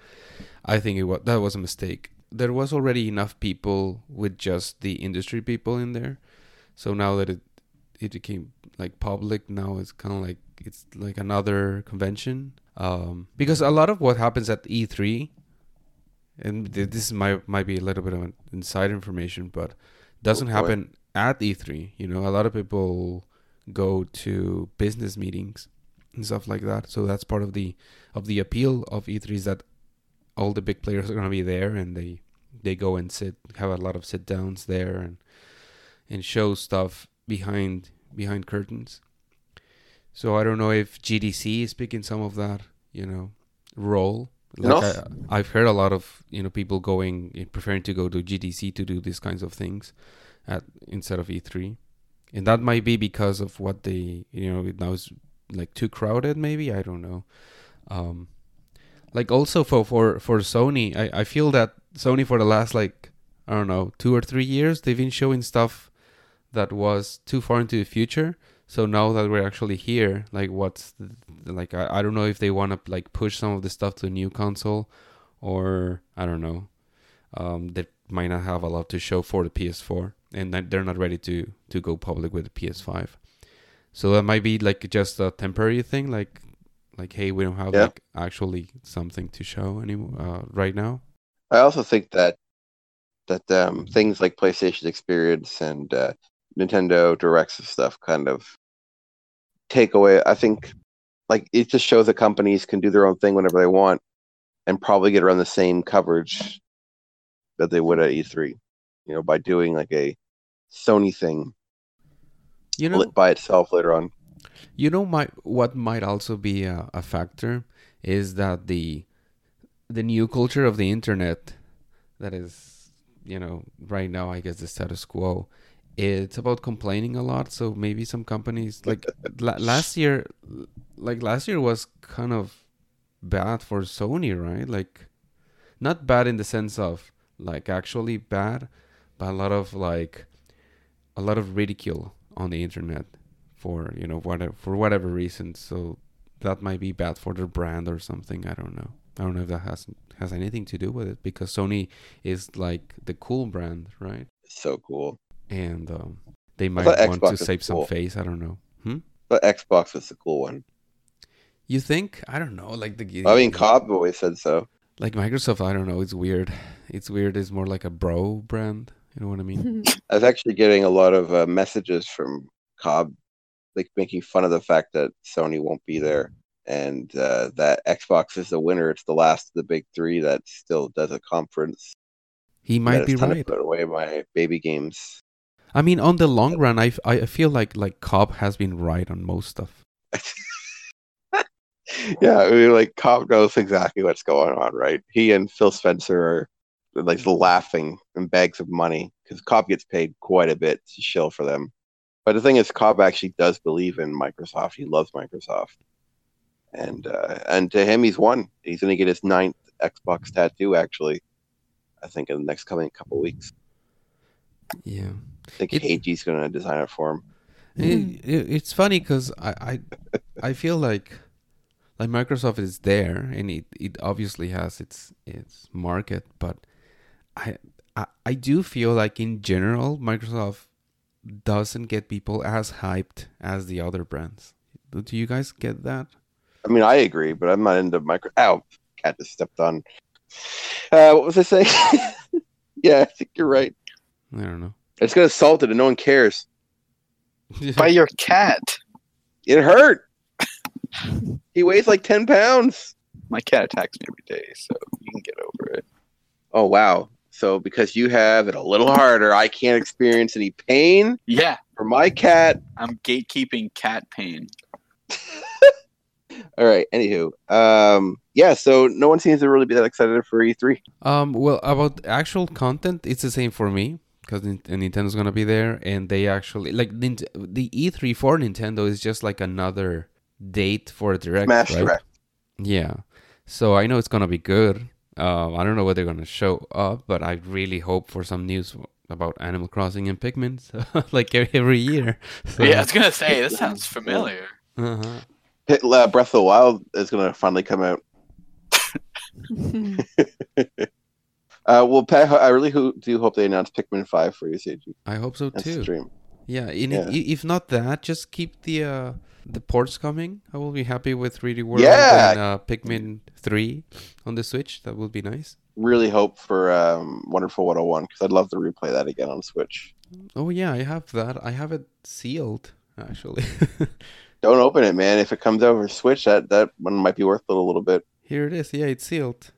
I think that was a mistake. There was already enough people with just the industry people in there. So now that it became like public, now it's kind of like, it's like another convention. Because a lot of what happens at E3, and this might be a little bit of inside information, but doesn't happen at E3. You know, a lot of people go to business meetings and stuff like that. So that's part of the appeal of E3 is that all the big players are going to be there, and they go and have a lot of sit downs there and show stuff behind curtains. So I don't know if GDC is picking some of that, role. Like I've heard a lot of people preferring to go to GDC to do these kinds of things instead of E3. And that might be because of what they, you know, it now is like too crowded, maybe. I don't know. Like also for Sony, I feel that Sony for the last, like, I don't know, 2 or 3 years, they've been showing stuff that was too far into the future. So now that we're actually here, like, what's the, like, I don't know if they want to like push some of the stuff to a new console, or I don't know. They might not have a lot to show for the PS4, and they're not ready to go public with the PS5. So that might be like just a temporary thing, like hey, we don't have like actually something to show anymore right now. I also think that things like PlayStation Experience and Nintendo Directs and stuff kind of take away. I think like it just shows that companies can do their own thing whenever they want and probably get around the same coverage that they would at E3, you know, by doing like a Sony thing, you know, by itself later on. You know, what might also be a factor is that the new culture of the internet that is, you know, right now, I guess the status quo, it's about complaining a lot. So maybe some companies like last year was kind of bad for Sony, right? Like not bad in the sense of like actually bad, but a lot of ridicule on the internet for, you know, whatever reason. So that might be bad for their brand or something. I don't know if that has anything to do with it, because Sony is like the cool brand, right? So cool. And they might want Xbox to save cool. some face. I don't know. But Xbox was the cool one. You think? I don't know. Like Cobb always said so. Like Microsoft, I don't know. It's weird. It's more like a bro brand. You know what I mean? I was actually getting a lot of messages from Cobb, like making fun of the fact that Sony won't be there, and that Xbox is the winner. It's the last of the big three that still does a conference. He might be right. To put away my baby games. I mean, on the long run, I feel like Cobb has been right on most stuff. Yeah, I mean, like Cobb knows exactly what's going on, right? He and Phil Spencer are like laughing in bags of money because Cobb gets paid quite a bit to shill for them. But the thing is, Cobb actually does believe in Microsoft. He loves Microsoft, and to him, he's won. He's going to get his 9th Xbox tattoo, actually, I think, in the next couple weeks. Yeah. I think KG's going to design it for him. It's funny because I feel like Microsoft is there, and it obviously has its market, but I do feel like in general Microsoft doesn't get people as hyped as the other brands. Do you guys get that? I mean, I agree, but I'm not into Ow, cat just stepped on. What was I saying? Yeah, I think you're right. I don't know. I just got assaulted and no one cares. By your cat. It hurt. He weighs like 10 pounds. My cat attacks me every day, so you can get over it. Oh, wow. So because you have it a little harder, I can't experience any pain? Yeah. For my cat. I'm gatekeeping cat pain. All right. Anywho. Yeah, so no one seems to really be that excited for E3. Well, about actual content, it's the same for me. Because Nintendo's going to be there, and they actually... Like, the E3 for Nintendo is just like another date for a Direct, Smash, right? Direct. Yeah. So I know it's going to be good. I don't know what they're going to show up, but I really hope for some news about Animal Crossing and Pikmin, so, like every year. So. Yeah, I was going to say, this sounds familiar. Uh-huh. Breath of the Wild is going to finally come out. Well, Pat, I really do hope they announce Pikmin 5 for you, CG. I hope so too. That's the dream. Yeah, if not that, just keep the ports coming. I will be happy with 3D World and Pikmin 3 on the Switch. That would be nice. Really hope for Wonderful 101, because I'd love to replay that again on Switch. Oh yeah, I have that. I have it sealed, actually. Don't open it, man. If it comes over Switch, that one might be worth it a little bit. Here it is. Yeah, it's sealed.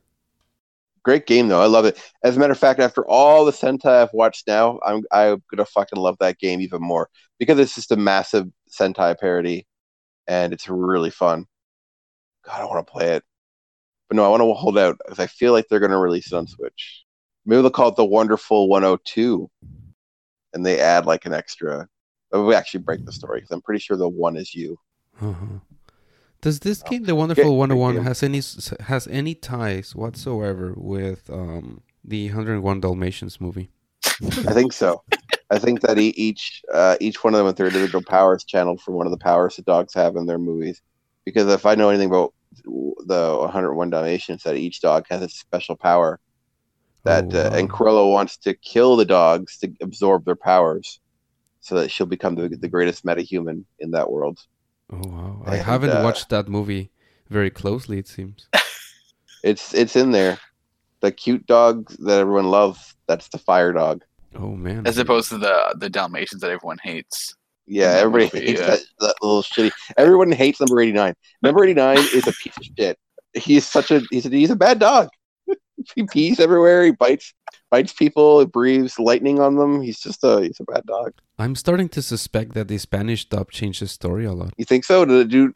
Great game, though. I love it. As a matter of fact, after all the Sentai I've watched now, I'm going to fucking love that game even more, because it's just a massive Sentai parody, and it's really fun. God, I want to play it. But no, I want to hold out, because I feel like they're going to release it on Switch. Maybe they'll call it the Wonderful 102, and and they add like an extra. We actually break the story because I'm pretty sure the one is you. Uh-huh. Does this game, The Wonderful 101, has any ties whatsoever with the 101 Dalmatians movie? I think so. I think that each one of them with their individual powers channeled from one of the powers that dogs have in their movies. Because if I know anything about the 101 Dalmatians, that each dog has a special power. And Cruella wants to kill the dogs to absorb their powers, so that she'll become the greatest metahuman in that world. Oh wow! I haven't watched that movie very closely. It seems it's in there. The cute dog that everyone loves, that's the fire dog. Oh man! As opposed to the Dalmatians that everyone hates. Yeah, everybody hates that little shitty. Everyone hates number 89. Number 89 is a piece of shit. He's a bad dog. He pees everywhere. He bites people. He breathes lightning on them. He's a bad dog. I'm starting to suspect that the Spanish dub changed the story a lot. You think so? Did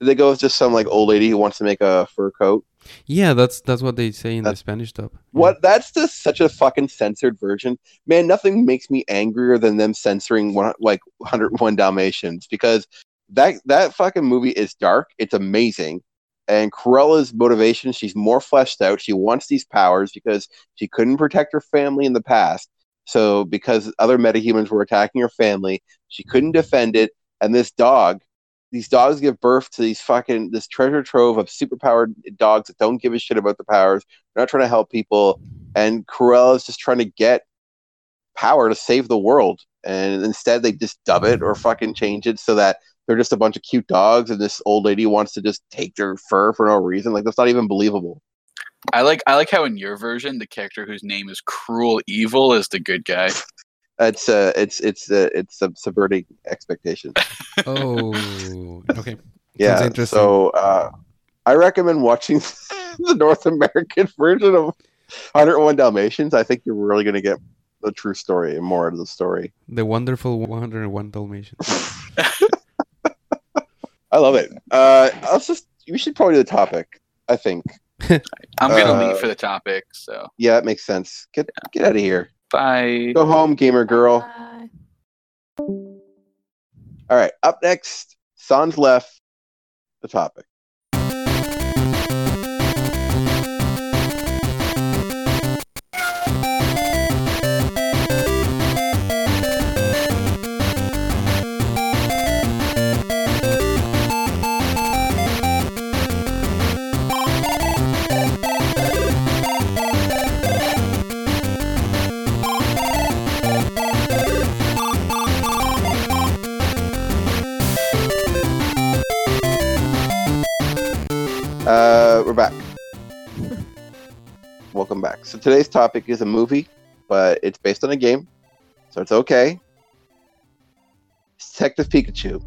they go with just some like old lady who wants to make a fur coat? Yeah, that's what they say in the Spanish dub. What? That's just such a fucking censored version. Man, nothing makes me angrier than them censoring 101 Dalmatians, because that fucking movie is dark. It's amazing. And Cruella's motivation, she's more fleshed out. She wants these powers because she couldn't protect her family in the past. So because other metahumans were attacking her family, she couldn't defend it. And these dogs give birth to this treasure trove of superpowered dogs that don't give a shit about the powers. They're not trying to help people. And Cruella's just trying to get power to save the world. And instead they just dub it or fucking change it so that they're just a bunch of cute dogs, and this old lady wants to just take their fur for no reason. Like, that's not even believable. I like how in your version the character whose name is Cruel Evil is the good guy. It's subverting expectations. Oh, okay. Yeah. Sounds interesting. So I recommend watching the North American version of 101 Dalmatians. I think you're really going to get the true story and more of the story. The Wonderful 101 Dalmatians. I love it. We should probably do the topic, I think. I'm going to leave for the topic, so. Yeah, that makes sense. Get out of here. Bye. Go home, gamer girl. Bye. All right, up next, Sans left the topic. We're back. Welcome back. So today's topic is a movie, but it's based on a game, so it's okay. Detective Pikachu.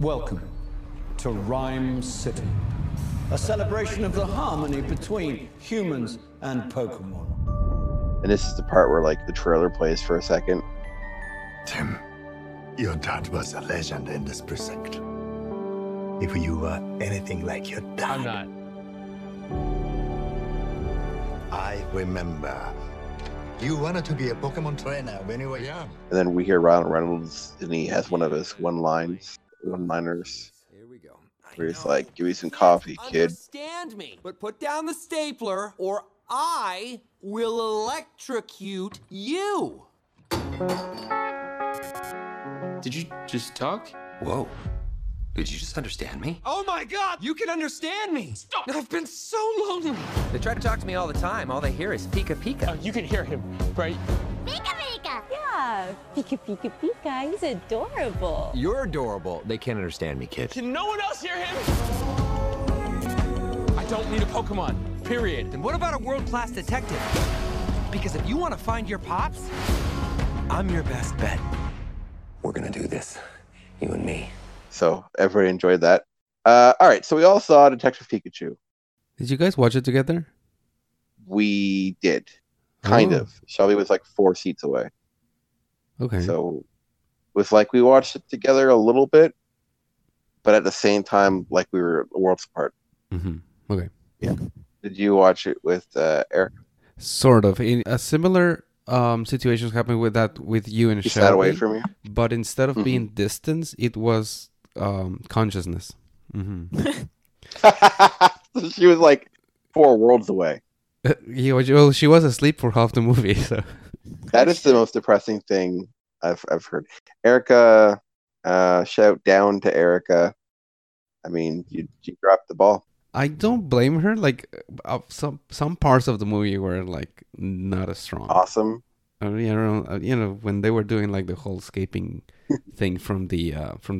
Welcome to Rhyme City, a celebration of the harmony between humans and Pokemon. And this is the part where, like, the trailer plays for a second. Tim, your dad was a legend in this precinct. If you were anything like your dad. I'm not. I remember. You wanted to be a Pokemon trainer when you were young. And then we hear Ryan Reynolds, and he has one of his one-liners. Here we go. Where he's like, give me some coffee, kid. Understand me, but put down the stapler, or I will electrocute you. Did you just talk? Whoa. Did you just understand me? Oh my God, you can understand me! Stop! I've been so lonely! They try to talk to me all the time. All they hear is Pika Pika. You can hear him, right? Pika Pika! Yeah, Pika Pika Pika, he's adorable. You're adorable. They can't understand me, kid. Can no one else hear him? I don't need a Pokemon, period. Then what about a world-class detective? Because if you want to find your pops, I'm your best bet. We're gonna do this, you and me. So everybody enjoyed that. All right, so we all saw Detective Pikachu. Did you guys watch it together? We did, kind of. Shelby was like 4 seats away. Okay. So it was like we watched it together a little bit, but at the same time, like we were worlds apart. Mm-hmm. Okay. Yeah. Did you watch it with Eric? Sort of. In a similar situations happened with that with you and Shelby. That away from you. But instead of being distance, it was consciousness. So she was like 4 worlds away. Well, she was asleep for half the movie. So that is the most depressing thing I've heard. Erica, shout down to Erica. I mean, you dropped the ball. I don't blame her. Like some parts of the movie were like not as strong. Awesome. I mean, you know, when they were doing like the whole escaping thing from the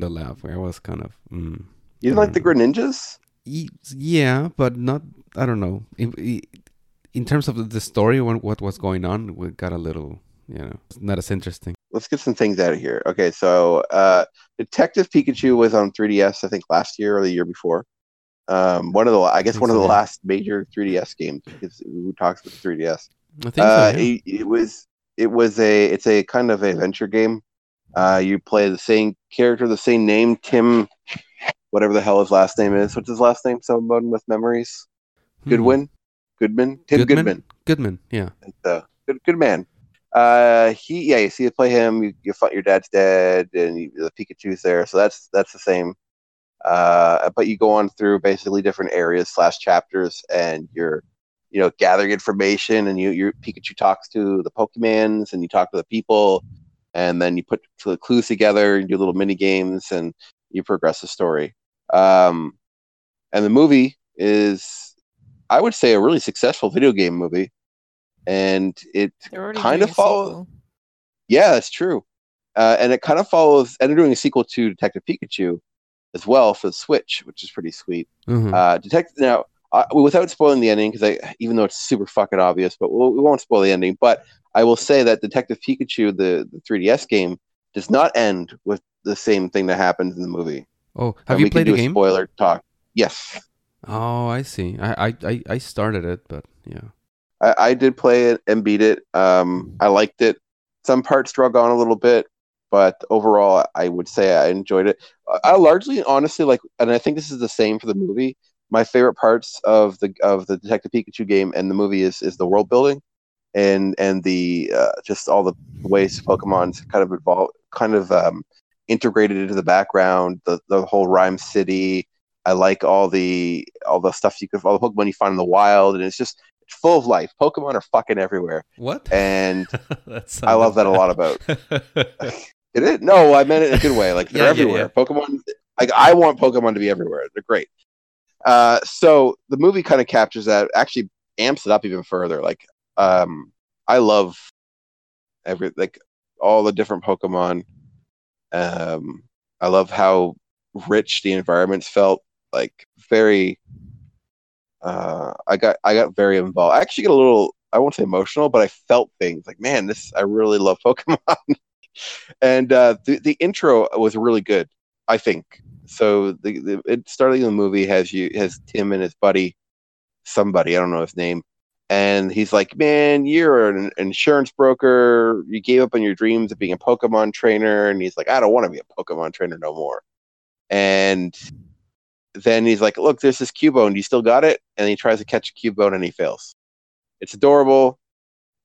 lab, where I was kind of. You didn't like the Greninjas? Yeah, but not. I don't know. In terms of the story, what was going on, we got a little, you know, not as interesting. Let's get some things out of here. Okay, so Detective Pikachu was on 3DS, I think, last year or the year before. One of the last major 3DS games, because who talks about 3DS? I think so, yeah. It's a kind of adventure game. You play the same character, the same name, Tim, whatever the hell his last name is. What's his last name? Someone with memories. Goodman? Tim Goodman. Goodman, yeah. Good man. You see, you play him, you fight your dad's dead, and the Pikachu's there, so that's the same. But you go on through basically different areas / chapters, and you're, you know, gathering information, and your Pikachu talks to the Pokemans, and you talk to the people, and then you put the clues together, and do little mini games, and you progress the story. And the movie is... I would say a really successful video game movie, and it kind of follows. Yeah, that's true. And it kind of follows, and they're doing a sequel to Detective Pikachu as well for the Switch, which is pretty sweet. Mm-hmm. Without spoiling the ending, because even though it's super fucking obvious, but we won't spoil the ending. But I will say that Detective Pikachu, the 3DS game, does not end with the same thing that happens in the movie. Oh, have you played the game? Spoiler talk. Yes. Oh, I see. I started it, but yeah. I did play it and beat it. I liked it. Some parts drug on a little bit, but overall, I would say I enjoyed it. I largely, honestly, like, and I think this is the same for the movie. My favorite parts of the Detective Pikachu game and the movie is the world building, and the just all the ways Pokemon's kind of integrated into the background. The whole Rhyme City. I like all the stuff all the Pokemon you find in the wild, and it's full of life. Pokemon are fucking everywhere. What? And I love that a lot about. Did it? No, I meant it in a good way. Like they're everywhere. Yeah. Pokemon. Like I want Pokemon to be everywhere. They're great. So the movie kind of captures that. Actually, amps it up even further. Like I love all the different Pokemon. I love how rich the environments felt. Like very, I got very involved. I actually get a little, I won't say emotional, but I felt things like, man, I really love Pokemon. And the intro was really good, I think. So it starting the movie has Tim and his buddy, somebody I don't know his name, and he's like, man, you're an insurance broker. You gave up on your dreams of being a Pokemon trainer, and he's like, I don't want to be a Pokemon trainer no more. And then he's like, look, there's this Cubone. Do you still got it? And he tries to catch a Cubone and he fails. It's adorable.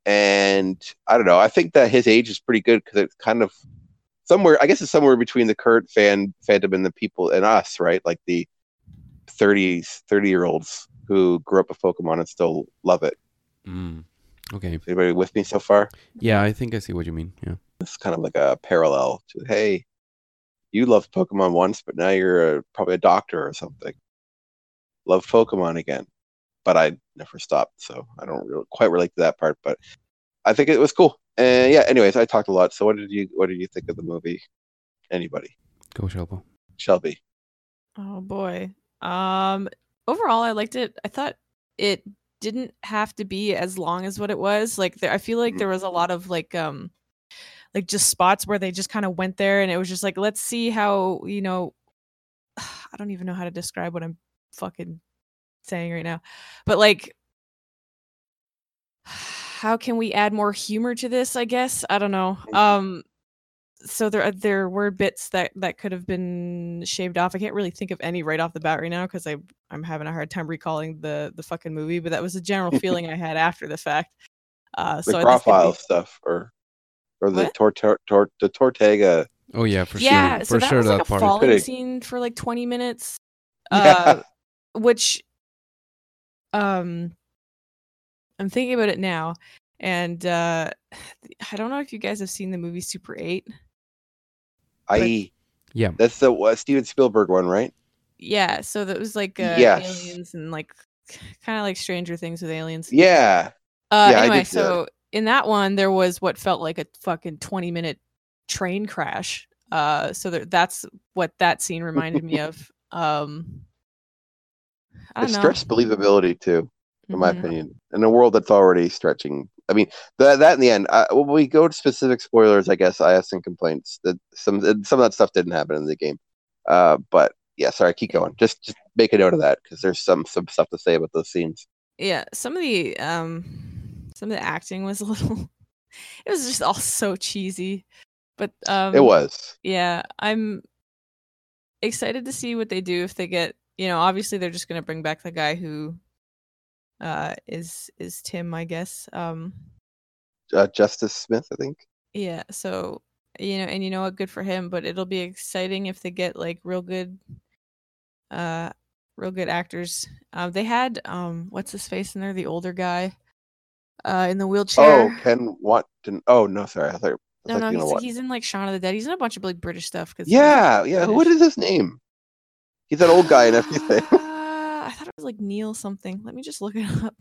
And I don't know. I think that his age is pretty good because it's kind of somewhere, I guess it's somewhere between the current fandom and the people and us, right? Like the 30-year-olds who grew up with Pokemon and still love it. Mm. Okay. Is anybody with me so far? Yeah, I think I see what you mean. Yeah. It's kind of like a parallel to, hey, you loved Pokemon once, but now you're probably a doctor or something. Love Pokemon again, but I never stopped, so I don't really quite relate to that part. But I think it was cool. And yeah, anyways, I talked a lot. So what did you think of the movie? Anybody? Go Shelby. Oh boy. Overall, I liked it. I thought it didn't have to be as long as what it was. Like I feel like there was a lot of like just spots where they just kind of went there and it was just like, let's see how, you know, I don't even know how to describe what I'm fucking saying right now, but like, how can we add more humor to this? I guess, I don't know. So there were bits that could have been shaved off. I can't really think of any right off the bat right now because I'm having a hard time recalling the fucking movie, but that was the general feeling I had after the fact. So the profile stuff or the Tortega. Oh yeah, for sure. Yeah, so that was like a falling scene for like 20 minutes. Which I'm thinking about it now, and I don't know if you guys have seen the movie Super 8. Yeah, that's the Steven Spielberg one, right? Yeah, so that was like aliens and like kind of like Stranger Things with aliens. Yeah. Anyway, so in that one, there was what felt like a fucking 20-minute train crash. So that's what that scene reminded me of. I don't know. It stressed believability too, in my opinion, in a world that's already stretching. I mean, that in the end, when we go to specific spoilers, I guess I have some complaints that some of that stuff didn't happen in the game. But yeah, sorry, keep going. Just make a note of that because there's some stuff to say about those scenes. Yeah, some of the acting was a little. It was just all so cheesy, but it was. Yeah, I'm excited to see what they do if they get. You know, obviously they're just going to bring back the guy who is Tim, I guess. Justice Smith, I think. Yeah. So, you know, and you know what? Good for him. But it'll be exciting if they get like real good actors. They had what's his face in there? The older guy in the wheelchair. Oh, Ken Watton. Oh no, sorry. No, he's in like Shaun of the Dead. He's in a bunch of like British stuff. Yeah. What is his name? He's that old guy and everything. I thought it was like Neil something. Let me just look it up.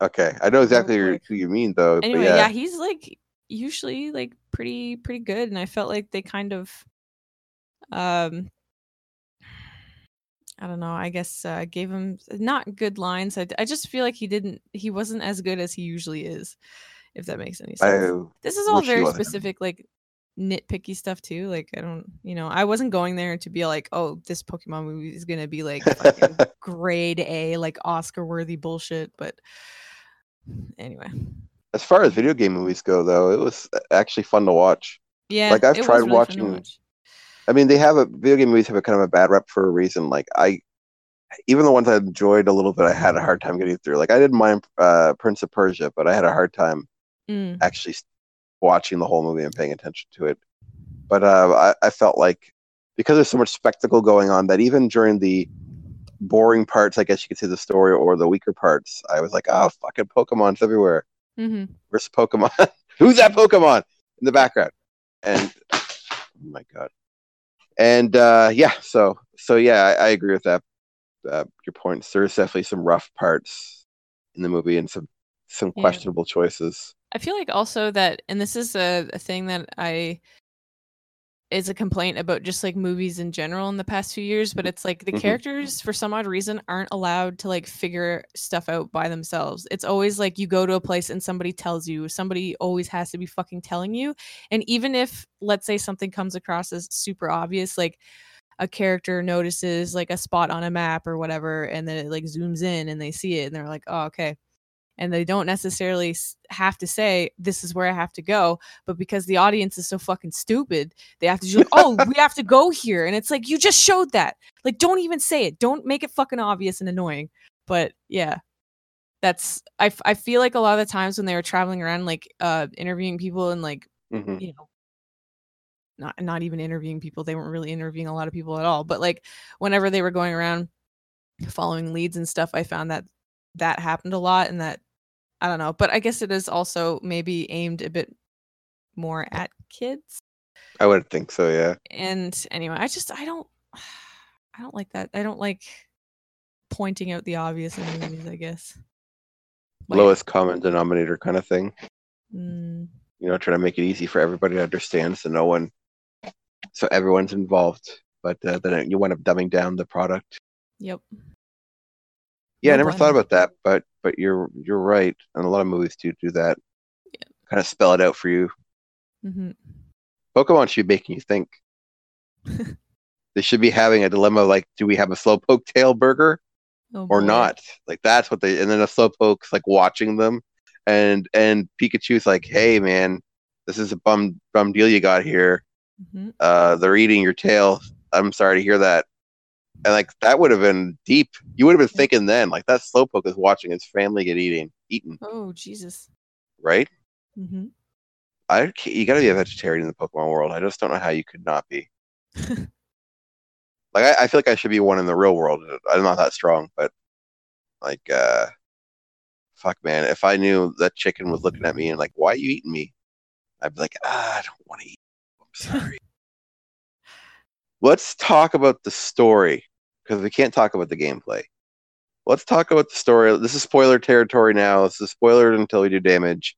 Okay, I know exactly who you mean though. Anyway, yeah, he's like usually like pretty good, and I felt like they kind of, I don't know. I guess gave him not good lines. I just feel like he wasn't as good as he usually is. If that makes any sense. This is all very specific, like nitpicky stuff too. Like I wasn't going there to be like, oh, this Pokemon movie is gonna be like fucking grade A, like Oscar-worthy bullshit. But anyway, as far as video game movies go, though, it was actually fun to watch. Yeah, like I've tried watching. I mean, video game movies have a kind of a bad rep for a reason. Like even the ones I enjoyed a little bit, I had a hard time getting through. Like I didn't mind Prince of Persia, but I had a hard time actually watching the whole movie and paying attention to it. But I felt like because there's so much spectacle going on that even during the boring parts, I guess you could say the story or the weaker parts, I was like, oh, fucking Pokemon's everywhere. Mm-hmm. Versus Pokemon. Who's that Pokemon in the background? And oh my God. And I agree with that. Your points. There's definitely some rough parts in the movie and some questionable choices. I feel like also that, and this is a thing that is a complaint about just like movies in general in the past few years, but it's like the characters for some odd reason aren't allowed to like figure stuff out by themselves. It's always like you go to a place and somebody always has to be fucking telling you. And even if, let's say, something comes across as super obvious, like a character notices like a spot on a map or whatever, and then it like zooms in and they see it and they're like, oh, okay. And they don't necessarily have to say, this is where I have to go. But because the audience is so fucking stupid, they have to just, we have to go here. And it's like, you just showed that. Like, don't even say it. Don't make it fucking obvious and annoying. But yeah, that's, I feel like a lot of the times when they were traveling around, like interviewing people and like, you know, not even interviewing people. They weren't really interviewing a lot of people at all. But like whenever they were going around following leads and stuff, I found that happened a lot, and that, I don't know, but I guess it is also maybe aimed a bit more at kids. I would think so, yeah. And anyway, I don't like that. I don't like pointing out the obvious in movies, I guess. Like, lowest common denominator kind of thing. You know, trying to make it easy for everybody to understand, so everyone's involved, but then you wind up dumbing down the product. Yep. Yeah, I never thought about that, but you're right, and a lot of movies do that. Yeah. Kind of spell it out for you. Mm-hmm. Pokemon should be making you think. They should be having a dilemma like, do we have a Slowpoke tail burger or not? Like that's what they. And then a Slowpoke's like watching them, and Pikachu's like, hey man, this is a bum deal you got here. Mm-hmm. They're eating your tail. I'm sorry to hear that. And like that would have been deep. You would have been thinking then, like that Slowpoke is watching his family get eaten. Oh Jesus! Right? Mm-hmm. You gotta be a vegetarian in the Pokemon world. I just don't know how you could not be. Like, I feel like I should be one in the real world. I'm not that strong, but like, fuck, man. If I knew that chicken was looking at me and like, why are you eating me? I'd be like, I don't want to eat you. I'm sorry. Let's talk about the story, because we can't talk about the gameplay. Let's talk about the story. This is spoiler territory now. This is spoilers until we do damage.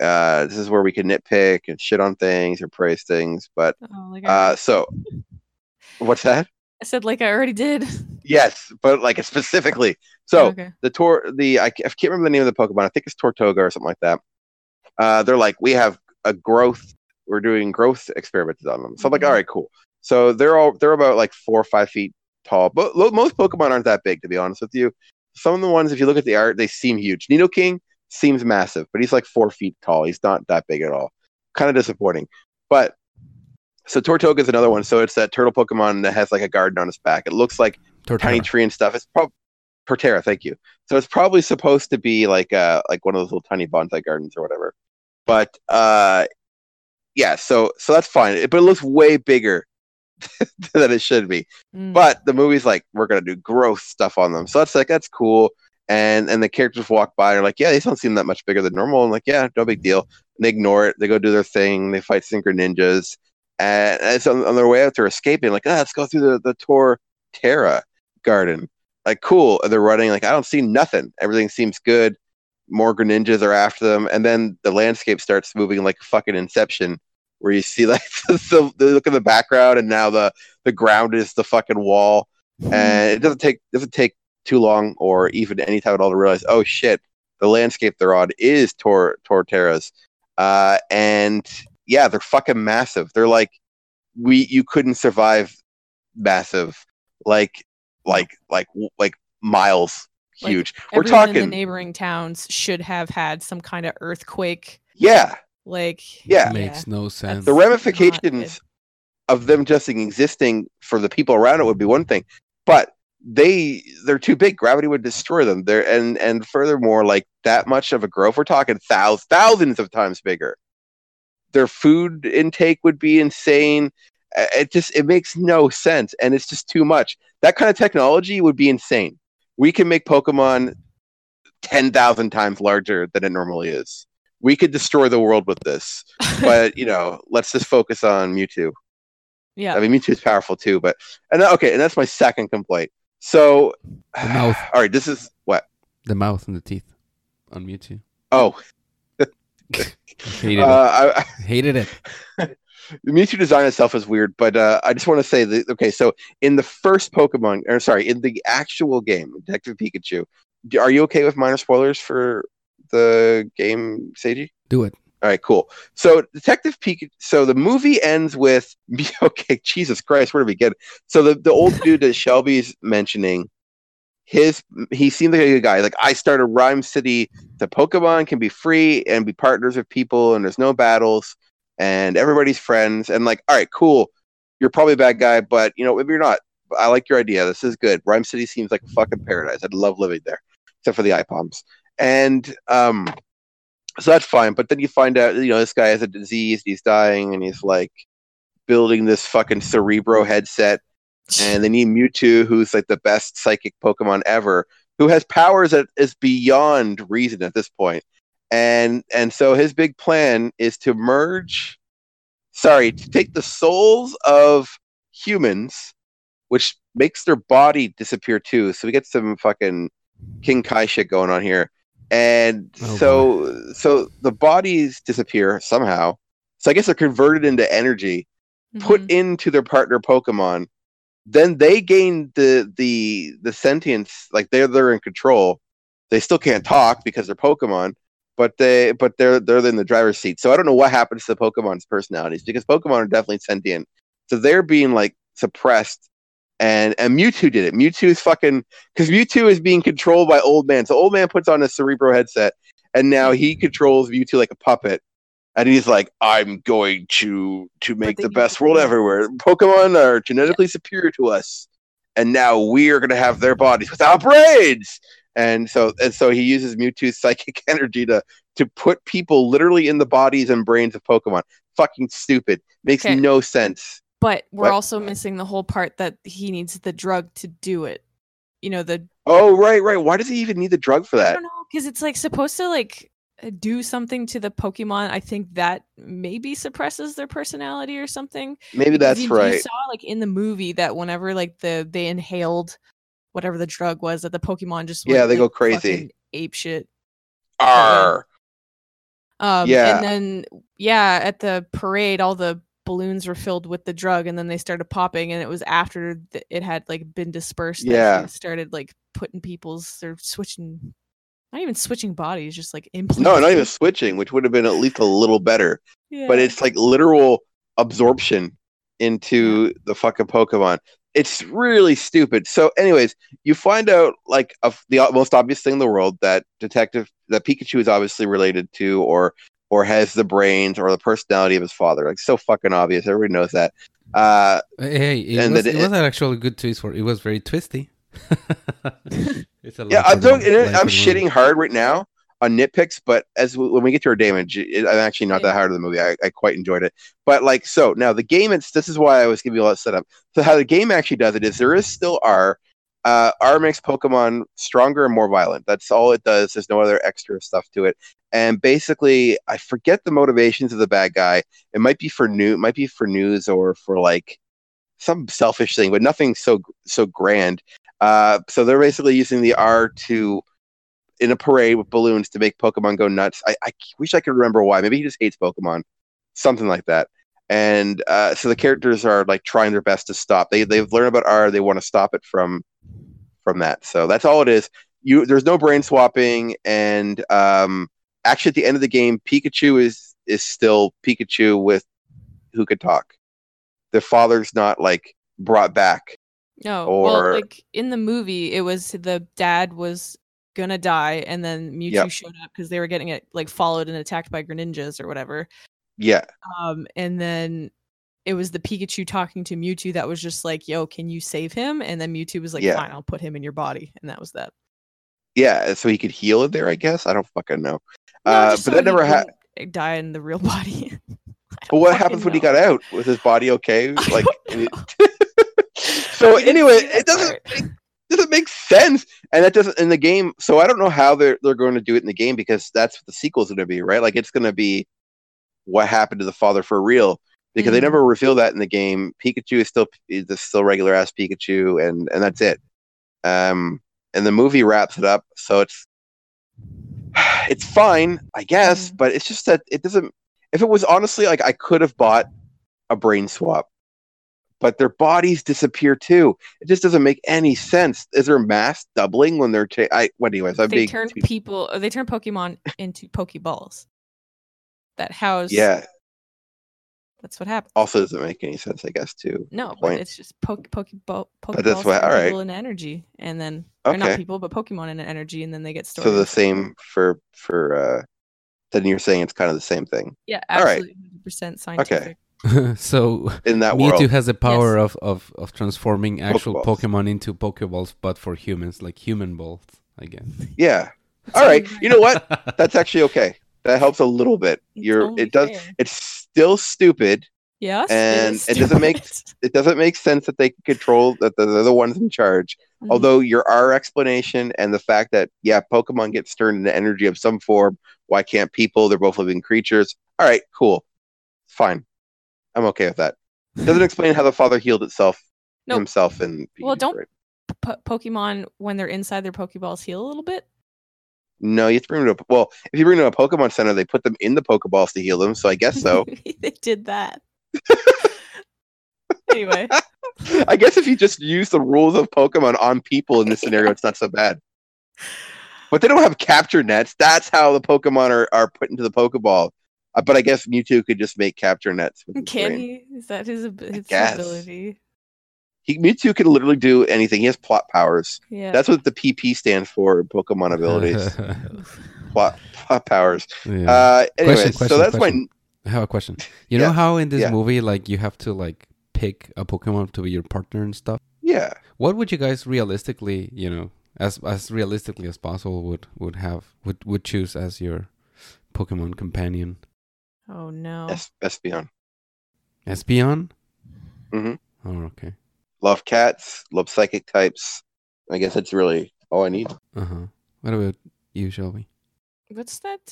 This is where we can nitpick and shit on things or praise things. But so, what's that? I said like I already did. Yes, but like specifically. So okay. I can't remember the name of the Pokemon. I think it's Tortoga or something like that. They're like, we have a growth. We're doing growth experiments on them. So I'm like, all right, cool. So they're about like 4 or 5 feet tall. But most Pokemon aren't that big, to be honest with you. Some of the ones, if you look at the art, they seem huge. Nidoking seems massive, but he's like 4 feet tall. He's not that big at all. Kind of disappointing. But so Tortoga is another one. So it's that turtle Pokemon that has like a garden on its back. It looks like Torterra. Tiny tree and stuff. It's probably Torterra. Thank you. So it's probably supposed to be like one of those little tiny bonsai gardens or whatever. But yeah, so that's fine. But it looks way bigger than it should be. Mm. But the movie's like, we're gonna do growth stuff on them. So that's like, that's cool. And the characters walk by and are like, yeah, these don't seem that much bigger than normal. And like, yeah, no big deal. And they ignore it. They go do their thing. They fight Synchro Ninjas. And it's on their way out, they're escaping. Like, let's go through the Torterra garden. Like, cool. And they're running. Like, I don't see nothing. Everything seems good. More Greninjas are after them. And then the landscape starts moving like fucking Inception, where you see like the look in the background, and now the ground is the fucking wall. And it doesn't take too long or even any time at all to realize, oh shit, the landscape they're on is Torterra's. And yeah, they're fucking massive. They're like, you couldn't survive massive, like miles huge. Like, we're talking in the neighboring towns should have had some kind of earthquake. Yeah. Like, yeah, it makes no sense. The ramifications of them just existing for the people around it would be one thing, but they're too big. Gravity would destroy them. And furthermore, like that much of a growth, we're talking thousands of times bigger. Their food intake would be insane. It makes no sense, and it's just too much. That kind of technology would be insane. We can make Pokemon 10,000 times larger than it normally is. We could destroy the world with this, but let's just focus on Mewtwo. Yeah, I mean Mewtwo is powerful too, but and that's my second complaint. So, the mouth. All right, this is what the mouth and the teeth on Mewtwo. Oh, hated it. The Mewtwo design itself is weird, but I just want to say that okay. So in the first Pokemon, or sorry, in the actual game, Detective Pikachu, are you okay with minor spoilers for the game, Seiji? Do it. All right, cool. So Detective Pikachu. So the movie ends with okay, Jesus Christ, where do we get it? So the old dude that Shelby's mentioning, he seemed like a good guy. Like, I started Rhyme City. The Pokemon can be free and be partners with people, and there's no battles, and everybody's friends. And like, all right, cool. You're probably a bad guy, but maybe you're not. I like your idea. This is good. Rhyme City seems like a fucking paradise. I'd love living there, except for the IPOMs. And so that's fine, but then you find out, this guy has a disease, he's dying, and he's like building this fucking Cerebro headset, and they need Mewtwo, who's like the best psychic Pokemon ever, who has powers that is beyond reason at this point. And so his big plan is to take the souls of humans, which makes their body disappear too. So we get some fucking King Kai shit going on here. And so the bodies disappear somehow. So I guess they're converted into energy, put into their partner Pokemon. Then they gain the sentience, like they're in control. They still can't talk because they're Pokemon, but they're in the driver's seat. So I don't know what happens to the Pokemon's personalities, because Pokemon are definitely sentient. So they're being like suppressed. And Mewtwo did it. Mewtwo is fucking... Because Mewtwo is being controlled by Old Man. So Old Man puts on a Cerebro headset, and now he controls Mewtwo like a puppet. And he's like, I'm going to make the best world everywhere. Pokemon are genetically superior to us. And now we are going to have their bodies without brains. And so he uses Mewtwo's psychic energy to put people literally in the bodies and brains of Pokemon. Fucking stupid. Makes no sense. But we're also missing the whole part that he needs the drug to do it. You know, the... Oh, right. Why does he even need the drug for that? I don't know, because it's like supposed to like do something to the Pokemon. I think that maybe suppresses their personality or something. Maybe that's right. You saw like in the movie that whenever like they inhaled whatever the drug was, that the Pokemon just went, they go crazy, ape shit. Arr. And then at the parade, all the balloons were filled with the drug, and then they started popping, and it was after it had like been dispersed. That she started like putting people's, they're switching, not even switching bodies, just like implanting. No, not even switching, which would have been at least a little better. Yeah. But it's like literal absorption into the fucking Pokemon. It's really stupid. So anyways, you find out like the most obvious thing in the world that Pikachu is obviously related to or has the brains or the personality of his father. Like, so fucking obvious. Everybody knows that. It was an actual good twist. It was very twisty. I'm shitting hard right now on nitpicks, but when we get to our damage, I'm actually not that hard on the movie. I quite enjoyed it. But like, so now the game, this is why I was giving you a lot of setup. So how the game actually does it is there is still R. R makes Pokemon stronger and more violent. That's all it does. There's no other extra stuff to it. And basically, I forget the motivations of the bad guy. It might be for news or for like some selfish thing, but nothing so grand. So they're basically using the R to, in a parade with balloons, to make Pokemon go nuts. I wish I could remember why. Maybe he just hates Pokemon, something like that. And so the characters are like trying their best to stop. They've learned about R. They want to stop it from that. So that's all it is. There's no brain swapping. And actually, at the end of the game, Pikachu is still Pikachu with who could talk. The father's not like brought back. No, well, like in the movie, it was the dad was gonna die, and then Mewtwo showed up because they were getting it like followed and attacked by Greninjas or whatever. Yeah. And then it was the Pikachu talking to Mewtwo that was just like, "Yo, can you save him?" And then Mewtwo was like, "Fine, I'll put him in your body," and that was that. Yeah, so he could heal it there, I guess. I don't fucking know. No, but that never happened. Die in the real body. But what happens when he got out? Was his body okay? Like. So anyway, it doesn't make sense, and that doesn't in the game. So I don't know how they're going to do it in the game, because that's what the sequel's going to be, right? Like, it's going to be what happened to the father for real, because they never reveal that in the game. Pikachu is still regular ass Pikachu, and that's it. And the movie wraps it up, so it's fine, I guess, but it's just that it doesn't. If it was honestly like, I could have bought a brain swap. But their bodies disappear too. It just doesn't make any sense. Is there mass doubling when they're? They turn Pokemon into Pokeballs. That house. Yeah, that's what happens. Also, doesn't make any sense, I guess, too. No, but it's just Pokeballs. That's why. All right. People in energy, and then not people, but Pokemon in energy, and then they get stored. So the same for. Then you're saying it's kind of the same thing. Yeah, absolutely. 100% scientific. Okay. So in that Mewtwo world has the power of transforming actual Pokemon into Pokeballs, but for humans, like human balls, I guess. Yeah. All right. You know what? That's actually okay. That helps a little bit. It's still stupid. Yes. And it doesn't make sense that they control that they're the ones in charge. Mm-hmm. Although our explanation and the fact that Pokemon gets turned into energy of some form, why can't people? They're both living creatures. All right, cool. Fine. I'm okay with that. It doesn't explain how the father healed himself. And well, don't Pokemon, when they're inside their Pokeballs, heal a little bit? No, you have to bring them to if you bring them to a Pokemon Center, they put them in the Pokeballs to heal them, so I guess so. They did that. Anyway. I guess if you just use the rules of Pokemon on people in this scenario, it's not so bad. But they don't have capture nets. That's how the Pokemon are put into the Pokeball. But I guess Mewtwo could just make capture nets. With his brain. He? Is that his ability? Mewtwo can literally do anything. He has plot powers. Yeah. That's what the PP stands for, Pokemon abilities. plot powers. Yeah. I have a question. You know how in this movie, like, you have to like pick a Pokemon to be your partner and stuff? Yeah. What would you guys realistically, as realistically as possible would choose as your Pokemon companion. Oh no. Espeon. Espeon? Mm-hmm. Oh, okay. Love cats, love psychic types. I guess that's really all I need. Uh-huh. What about you, Shelby? What's that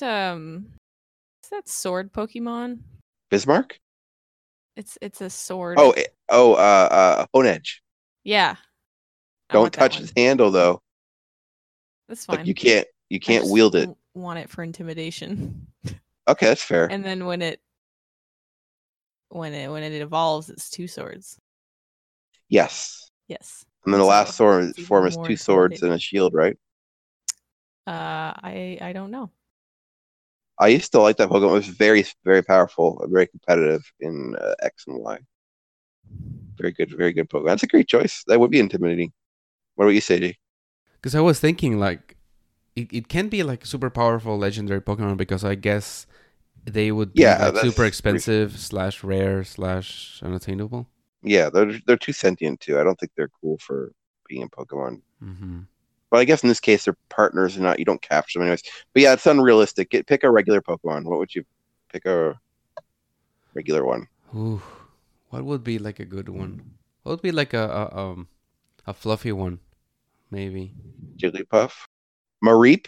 sword Pokemon? Bismarck? It's a sword. Honedge. Yeah. Don't touch his handle though. That's fine. Like, you can't wield it. Want it for intimidation. Okay, that's fair. And then when it evolves, it's two swords. Yes. And then the last form is two swords and a shield, right? I don't know. I used to like that Pokemon. It was very, very powerful, very competitive in X and Y. Very good Pokemon. That's a great choice. That would be intimidating. What about you, Sadie? Because I was thinking, like, it can be like super powerful legendary Pokemon, because I guess they would be like super expensive / rare / unattainable. Yeah, they're too sentient too. I don't think they're cool for being a Pokemon. Mm-hmm. But I guess in this case, they're partners and not. You don't capture them anyways. But yeah, it's unrealistic. Pick a regular Pokemon. What would you pick a regular one? Ooh, what would be like a good one? What would be like a fluffy one, maybe? Jigglypuff, Mareep.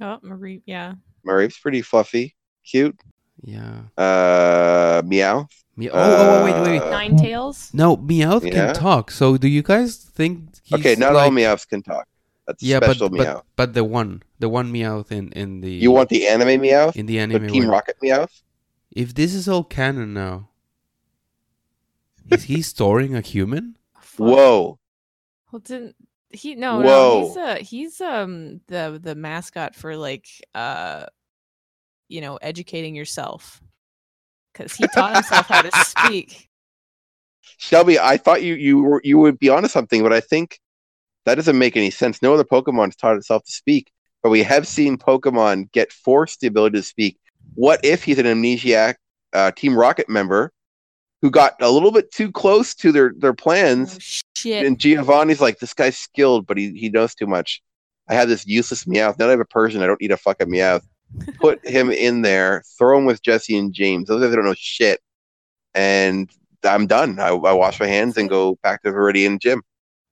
Oh, Mareep, yeah. Mareep's pretty fluffy, cute. Yeah. Meowth. Wait. Ninetales? No, Meowth can talk. So do you guys think he's okay? Not all Meowths can talk. That's special Meowth. But the one Meowth in the you want the anime Meowth? In the anime, Team Rocket Meowth. If this is all canon now, is he storing a human? Whoa! Well, didn't he? No, he's the mascot for educating yourself. Because he taught himself how to speak. Shelby, I thought you would be onto something, but I think that doesn't make any sense. No other Pokemon's taught itself to speak, but we have seen Pokemon get forced the ability to speak. What if he's an amnesiac Team Rocket member who got a little bit too close to their plans? Oh, shit. And Giovanni's like, this guy's skilled, but he knows too much. I have this useless Meowth. Now I have a Persian. I don't need a fucking Meowth. Put him in there, throw him with Jesse and James. Those guys don't know shit. And I'm done. I wash my hands and go back to the Viridian gym.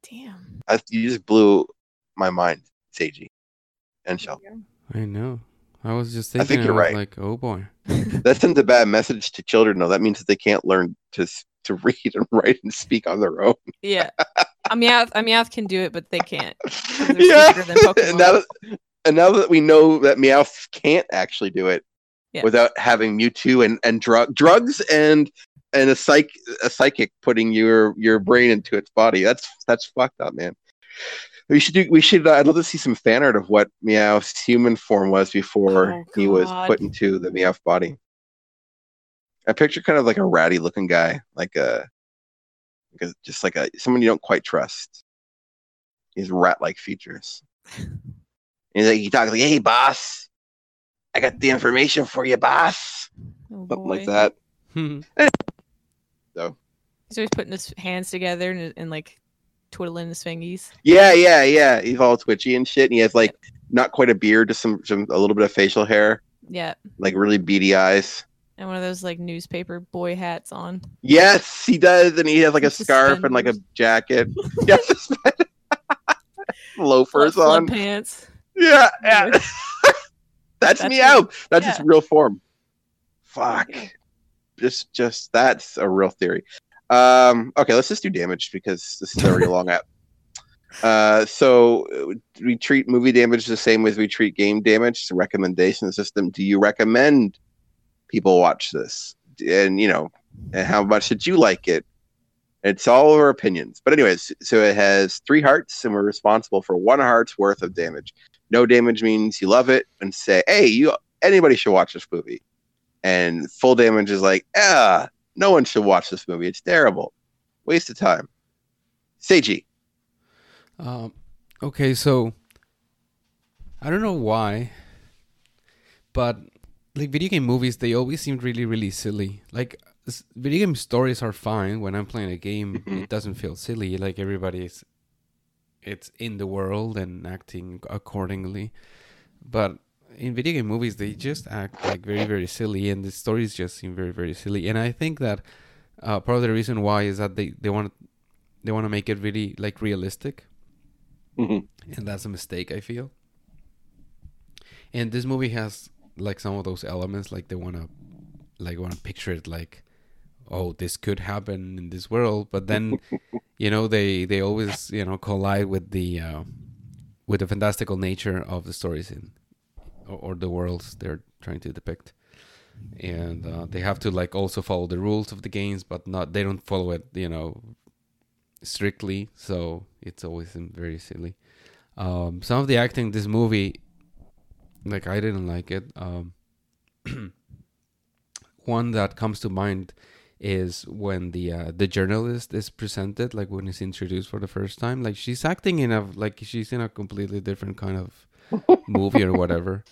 Damn. You just blew my mind, Seiji and Shelby. I know. I was just thinking, I think you're right. Like, oh boy. That sends a bad message to children, though. That means that they can't learn to read and write and speak on their own. Yeah. Meowth can do it, but they can't. Yeah. Than Pokemon. And now that we know that Meowth can't actually do it without having Mewtwo and drugs and a psychic putting your brain into its body, that's fucked up, man. We should I'd love to see some fan art of what Meowth's human form was before he was put into the Meowth body. I picture kind of like a ratty looking guy, like someone you don't quite trust. He's rat-like features. And he talks like, hey, boss, I got the information for you, boss. Oh, something like that. So he's always putting his hands together and like twiddling his fingies. Yeah. He's all twitchy and shit. And he has like not quite a beard, just some a little bit of facial hair. Yeah. Like really beady eyes. And one of those like newspaper boy hats on. Yes, he does. And he has like a scarf and like a jacket. Yes, loafers on. Pants. Yeah. That's Meowth. That's his real form. Fuck. Yeah. Just that's a real theory. Okay, let's just do damage because this is already a long app. So we treat movie damage the same way as we treat game damage. It's a recommendation system. Do you recommend people watch this? And and how much did you like it? It's all our opinions. But anyways, so it has 3 hearts, and we're responsible for 1 heart's worth of damage. No damage means you love it and say, hey, anybody should watch this movie. And full damage is like, no one should watch this movie. It's terrible. Waste of time. Seiji. Okay, so I don't know why, but like video game movies, they always seem really, really silly. Like, video game stories are fine. When I'm playing a game, it doesn't feel silly. Like everybody's it's in the world and acting accordingly. But in video game movies, they just act like very, very silly, and the stories just seem very, very silly. And I think that part of the reason why is that they want to make it really like realistic, mm-hmm. and that's a mistake, I feel. And this movie has like some of those elements, like they want to picture it like, oh, this could happen in this world, but then they always collide with the fantastical nature of the stories in or the worlds they're trying to depict. And they have to like also follow the rules of the games, but they don't follow it strictly, so it's always very silly. Some of the acting in this movie, like, I didn't like it. One that comes to mind is when the journalist is presented, like when he's introduced for the first time, like she's acting in a completely different kind of movie or whatever.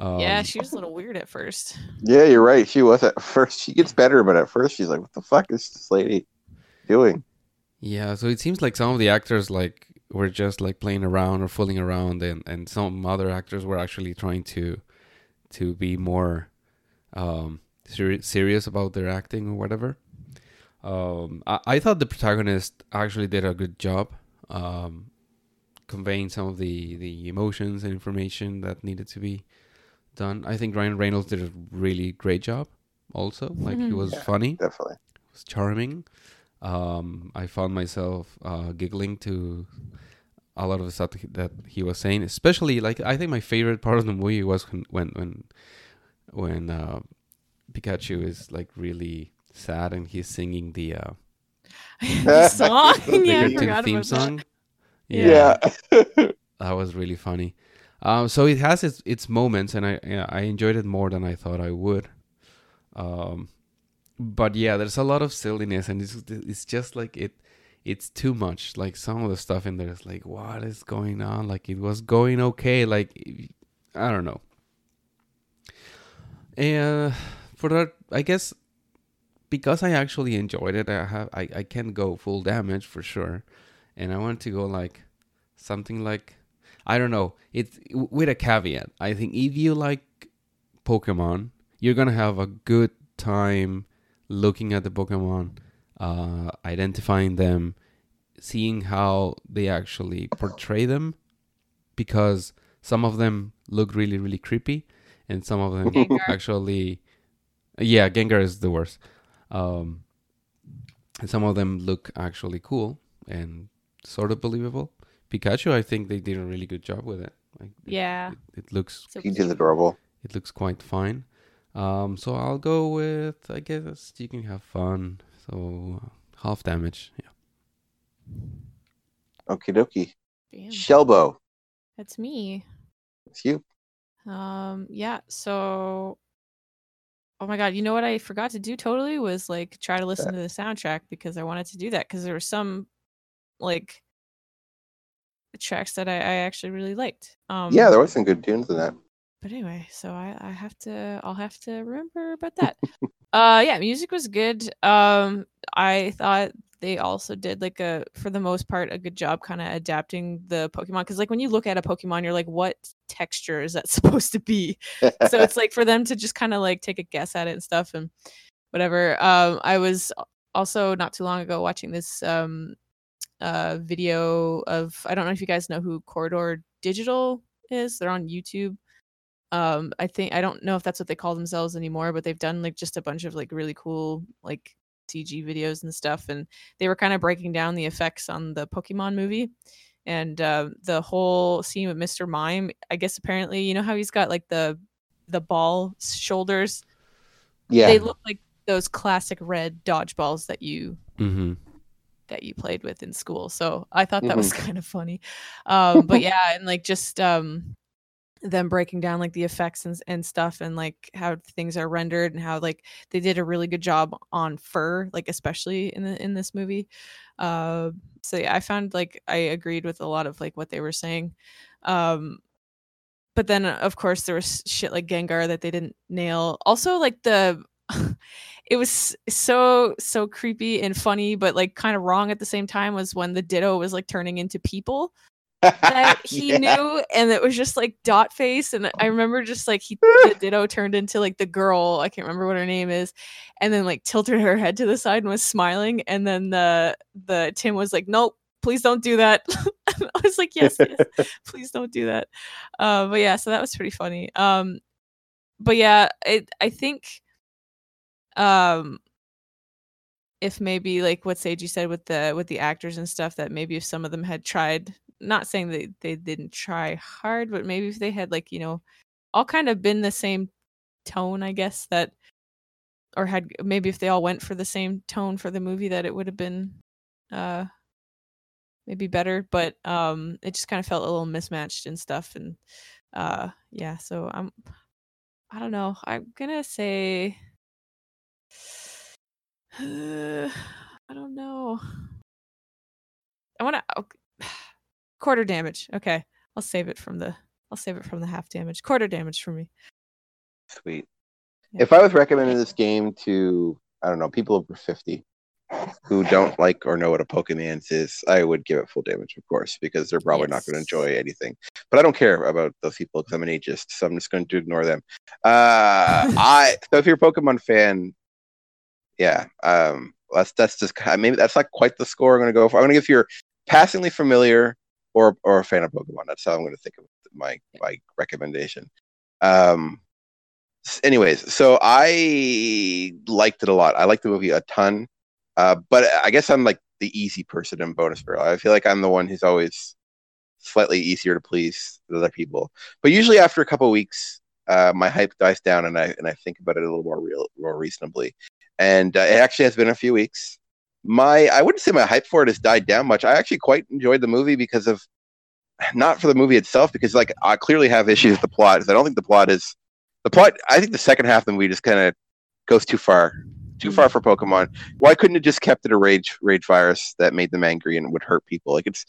Yeah, she was a little weird at first. Yeah, you're right. She was at first. She gets better, but at first she's like, "What the fuck is this lady doing?" Yeah, so it seems like some of the actors like were just like playing around or fooling around, and some other actors were actually trying to be more serious about their acting or whatever. I thought the protagonist actually did a good job conveying some of the emotions and information that needed to be done. I think Ryan Reynolds did a really great job also. Like, he was funny. Definitely. He was charming. I found myself giggling to a lot of the stuff that he was saying. Especially, like, I think my favorite part of the movie was when Pikachu is, like, really sad and he's singing the song. The theme song. Yeah. That was really funny. So it has its moments, and I enjoyed it more than I thought I would. But yeah, there's a lot of silliness, and it's just like it's too much. Like, some of the stuff in there is like, what is going on? Like, it was going okay. Like, I don't know. And for that, I guess because I actually enjoyed it, I can't go full damage for sure, and I want to go like something like, I don't know. It's with a caveat. I think if you like Pokemon, you're going to have a good time looking at the Pokemon, identifying them, seeing how they actually portray them, because some of them look really, really creepy, and some of them Gengar. Actually... Yeah, Gengar is the worst. And some of them look actually cool and sort of believable. Pikachu, I think they did a really good job with it. Like, yeah. It looks... He did adorable. It looks quite fine. So I'll go with, I guess, you can have fun. So, half damage. Yeah. Okie dokie. Shelbo. That's me. It's you. Yeah, so... Oh my god, you know what I forgot to do totally was, like, try to listen to the soundtrack, because I wanted to do that. Because there were some, like... tracks that I actually really liked. Yeah, there was some good tunes in that. But anyway, so I'll have to remember about that. Yeah, music was good. I thought they also did, like, for the most part, a good job kind of adapting the Pokemon, because, like, when you look at a Pokemon, you're like, what texture is that supposed to be? So it's like for them to just kind of like take a guess at it and stuff and whatever. I was also not too long ago watching this video of, I don't know if you guys know who Corridor Digital is. They're on YouTube. I don't know if that's what they call themselves anymore, but they've done like just a bunch of like really cool like CG videos and stuff, and they were kind of breaking down the effects on the Pokemon movie, and the whole scene with Mr. Mime. I guess apparently, you know how he's got like the ball shoulders? Yeah, they look like those classic red dodgeballs that you that you played with in school. So I thought that was kind of funny. But yeah, and like just them breaking down like the effects and stuff, and like how things are rendered, and how like they did a really good job on fur, like especially in this movie. So yeah, I found like I agreed with a lot of like what they were saying. But then of course there was shit like Gengar that they didn't nail. Also like the it was so creepy and funny, but like kind of wrong at the same time, was when the Ditto was like turning into people that he knew, and it was just like dot face. And I remember just like the Ditto turned into like the girl, I can't remember what her name is, and then like tilted her head to the side and was smiling, and then the Tim was like, nope, please don't do that. I was like, yes, please don't do that. But yeah, so that was pretty funny. But yeah, I think if maybe like what Seiji said with the actors and stuff, that maybe if some of them had tried, not saying that they didn't try hard, but maybe if they had like, you know, all kind of been the same tone, I guess, that, or had, maybe if they all went for the same tone for the movie, that it would have been maybe better, but it just kind of felt a little mismatched and stuff. And yeah, so I don't know, I'm gonna say I don't know, I want to quarter damage. Okay, I'll save it from the half damage. Quarter damage for me. Sweet. Yeah. If I was recommending this game to, I don't know, people over 50 who don't like or know what a Pokemon is, I would give it full damage, of course, because they're probably not going to enjoy anything. But I don't care about those people because I'm an ageist, so I'm just going to ignore them. So if you're a Pokemon fan, yeah, that's just maybe that's not quite the score I'm going to go for. I'm going to give, if you're passingly familiar or a fan of Pokemon, that's how I'm going to think of my recommendation. Anyways, so I liked it a lot. I liked the movie a ton. But I guess I'm like the easy person in Bonus Barrel. I feel like I'm the one who's always slightly easier to please than other people. But usually after a couple of weeks, my hype dies down and I think about it a little more reasonably. And it actually has been a few weeks. I wouldn't say my hype for it has died down much. I actually quite enjoyed the movie because of, not for the movie itself, because like I clearly have issues with the plot. I don't think I think the second half of the movie just kind of goes too far. Too far for Pokemon. Why couldn't it just kept it a rage virus that made them angry and would hurt people? Like, it's,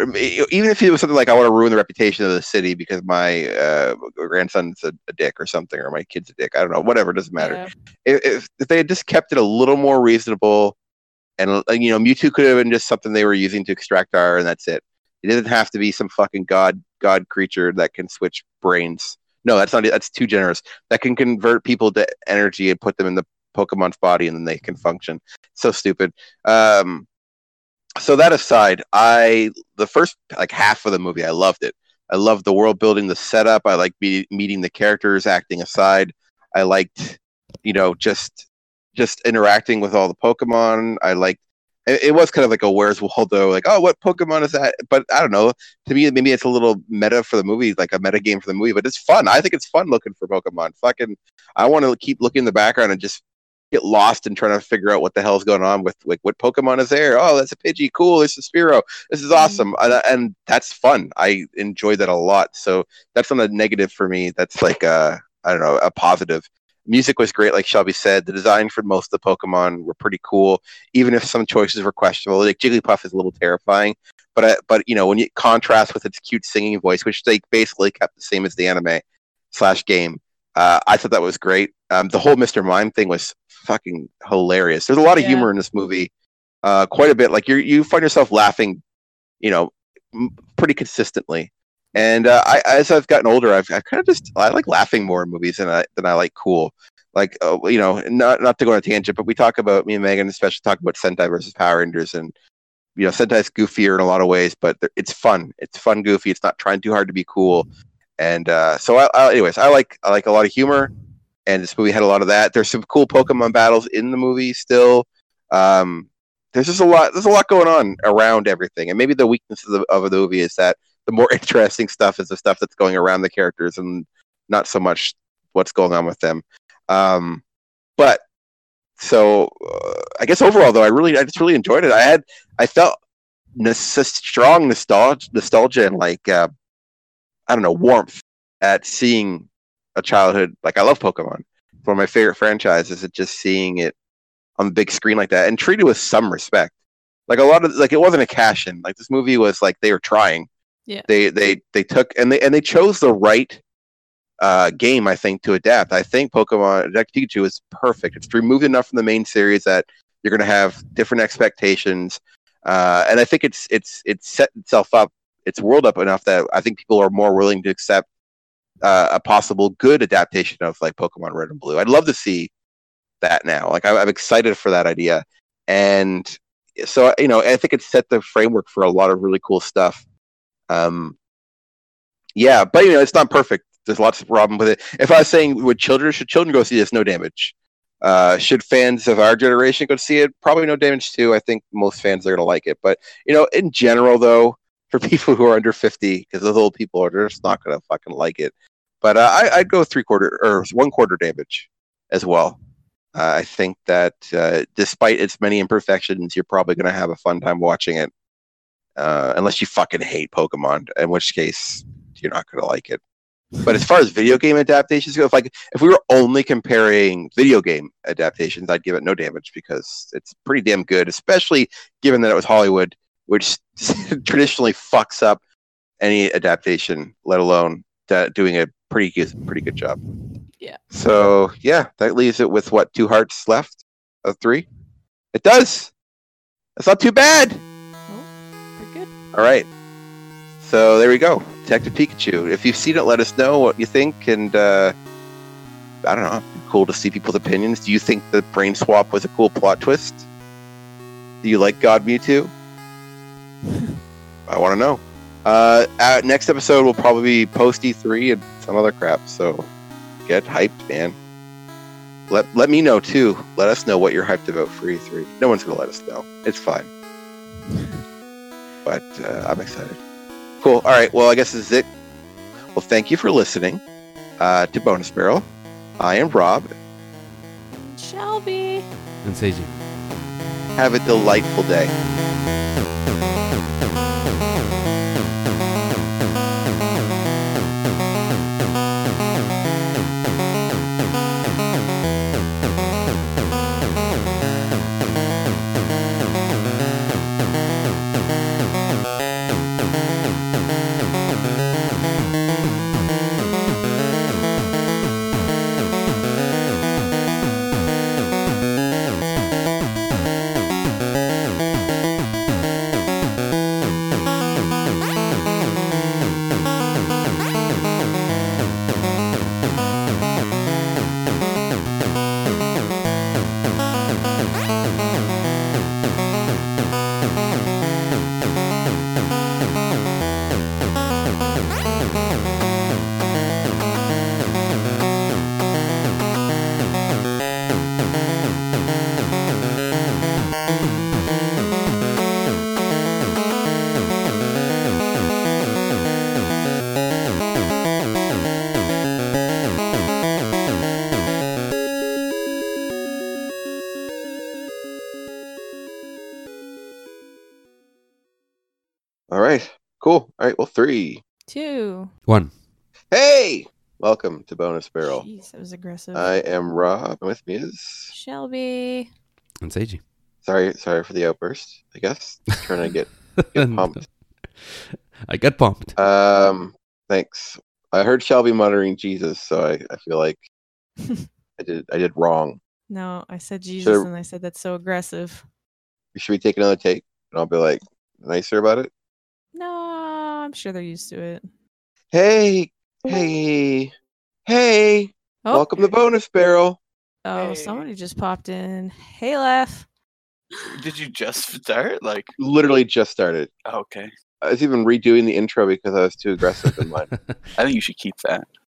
even if it was something like, I want to ruin the reputation of the city because my grandson's a dick or something, or my kid's a dick, I don't know, whatever, doesn't matter. Yeah. If they had just kept it a little more reasonable, and you know, Mewtwo could have been just something they were using to extract R, and that's it. It doesn't have to be some fucking god creature that can switch brains. No, that's not. That's too generous. That can convert people to energy and put them in the Pokemon's body and then they can function. So stupid. So that aside, the first like half of the movie, I loved it. I loved the world building, the setup. I like meeting the characters, acting aside. I liked, you know, just interacting with all the Pokemon. I liked it was kind of like a Where's Waldo, like, oh, what Pokemon is that? But I don't know. To me, maybe it's a little meta for the movie, like a meta game for the movie, but it's fun. I think it's fun looking for Pokemon. Fucking, I want to keep looking in the background and just get lost and trying to figure out what the hell's going on with, like, what Pokemon is there. Oh, that's a Pidgey. Cool. This is Spearow. This is awesome. And that's fun. I enjoyed that a lot. So that's not a negative for me. That's like I don't know, a positive. Music was great, like Shelby said. The design for most of the Pokemon were pretty cool, even if some choices were questionable. Like Jigglypuff is a little terrifying, but you know, when you contrast with its cute singing voice, which they basically kept the same as the anime/game, I thought that was great. The whole Mr. Mime thing was fucking hilarious. There's a lot of humor in this movie, quite a bit. Like you find yourself laughing, you know, pretty consistently. And as I've gotten older, I've kind of just, I like laughing more in movies than I like cool. Like, you know, not to go on a tangent, but we talk about, me and Megan especially talk about Sentai versus Power Rangers, and you know, Sentai's goofier in a lot of ways, but it's fun. It's fun, goofy. It's not trying too hard to be cool. And so, anyways, I like a lot of humor, and this movie had a lot of that. There's some cool Pokemon battles in the movie still. There's just a lot. There's a lot going on around everything, and maybe the weakness of the movie is that the more interesting stuff is the stuff that's going around the characters and not so much what's going on with them. But I guess overall though, I just really enjoyed it. I felt strong nostalgia and like, I don't know, warmth at seeing a childhood. Like I love Pokemon. It's one of my favorite franchises. It's just seeing it on the big screen like that and treated with some respect. Like a lot of, like, it wasn't a cash in, like this movie was like, they were trying. Yeah. They took and they chose the right game, I think, to adapt. I think Pokemon Detective Pikachu is perfect. It's removed enough from the main series that you're going to have different expectations, and I think it's set itself up, its world up enough that I think people are more willing to accept a possible good adaptation of like Pokemon Red and Blue. I'd love to see that now. Like I'm excited for that idea, and so you know, I think it's set the framework for a lot of really cool stuff. Yeah, but you know, it's not perfect. There's lots of problem with it. If I was saying, should children go see this? No damage. Should fans of our generation go see it? Probably no damage too. I think most fans are going to like it. But you know, in general, though, for people who are under 50, because those old people are just not going to fucking like it. But I'd go 1/4 damage as well. I think that despite its many imperfections, you're probably going to have a fun time watching it, unless you fucking hate Pokemon, in which case you're not going to like it. But as far as video game adaptations go, if we were only comparing video game adaptations, I'd give it no damage because it's pretty damn good, especially given that it was Hollywood, which traditionally fucks up any adaptation, let alone doing a pretty good job. Yeah. So yeah, that leaves it with what, 2 hearts left of 3. It does. That's not too bad. Well, we're good. All right. So there we go. Detective Pikachu. If you've seen it, let us know what you think. And I don't know. Cool to see people's opinions. Do you think the brain swap was a cool plot twist? Do you like God Mewtwo? I want to know. Next episode will probably be post E3 and some other crap. So get hyped, man. Let me know too. Let us know what you're hyped about for E3. No one's gonna let us know. It's fine. But I'm excited. Cool. All right. Well, I guess this is it. Well, thank you for listening to Bonus Barrel. I am Rob. Shelby. And Seiji. Have a delightful day. Cool. All right. Well, 3, 2, 1. Hey, welcome to Bonus Barrel. Jeez, that was aggressive. I am Rob, and with me is Shelby and Seiji. Sorry for the outburst. I guess I'm trying to get pumped. I got pumped. Thanks. I heard Shelby muttering Jesus, so I feel like I did wrong. No, I said Jesus, and I said that's so aggressive. Should we take another take, and I'll be like nicer about it? No, I'm sure they're used to it. Hey. Oh. Welcome to Bonus Barrel. Oh, hey. Somebody just popped in. Hey, Lef. Did you just start? Like, literally just started. Oh, okay. I was even redoing the intro because I was too aggressive in mine. I think you should keep that.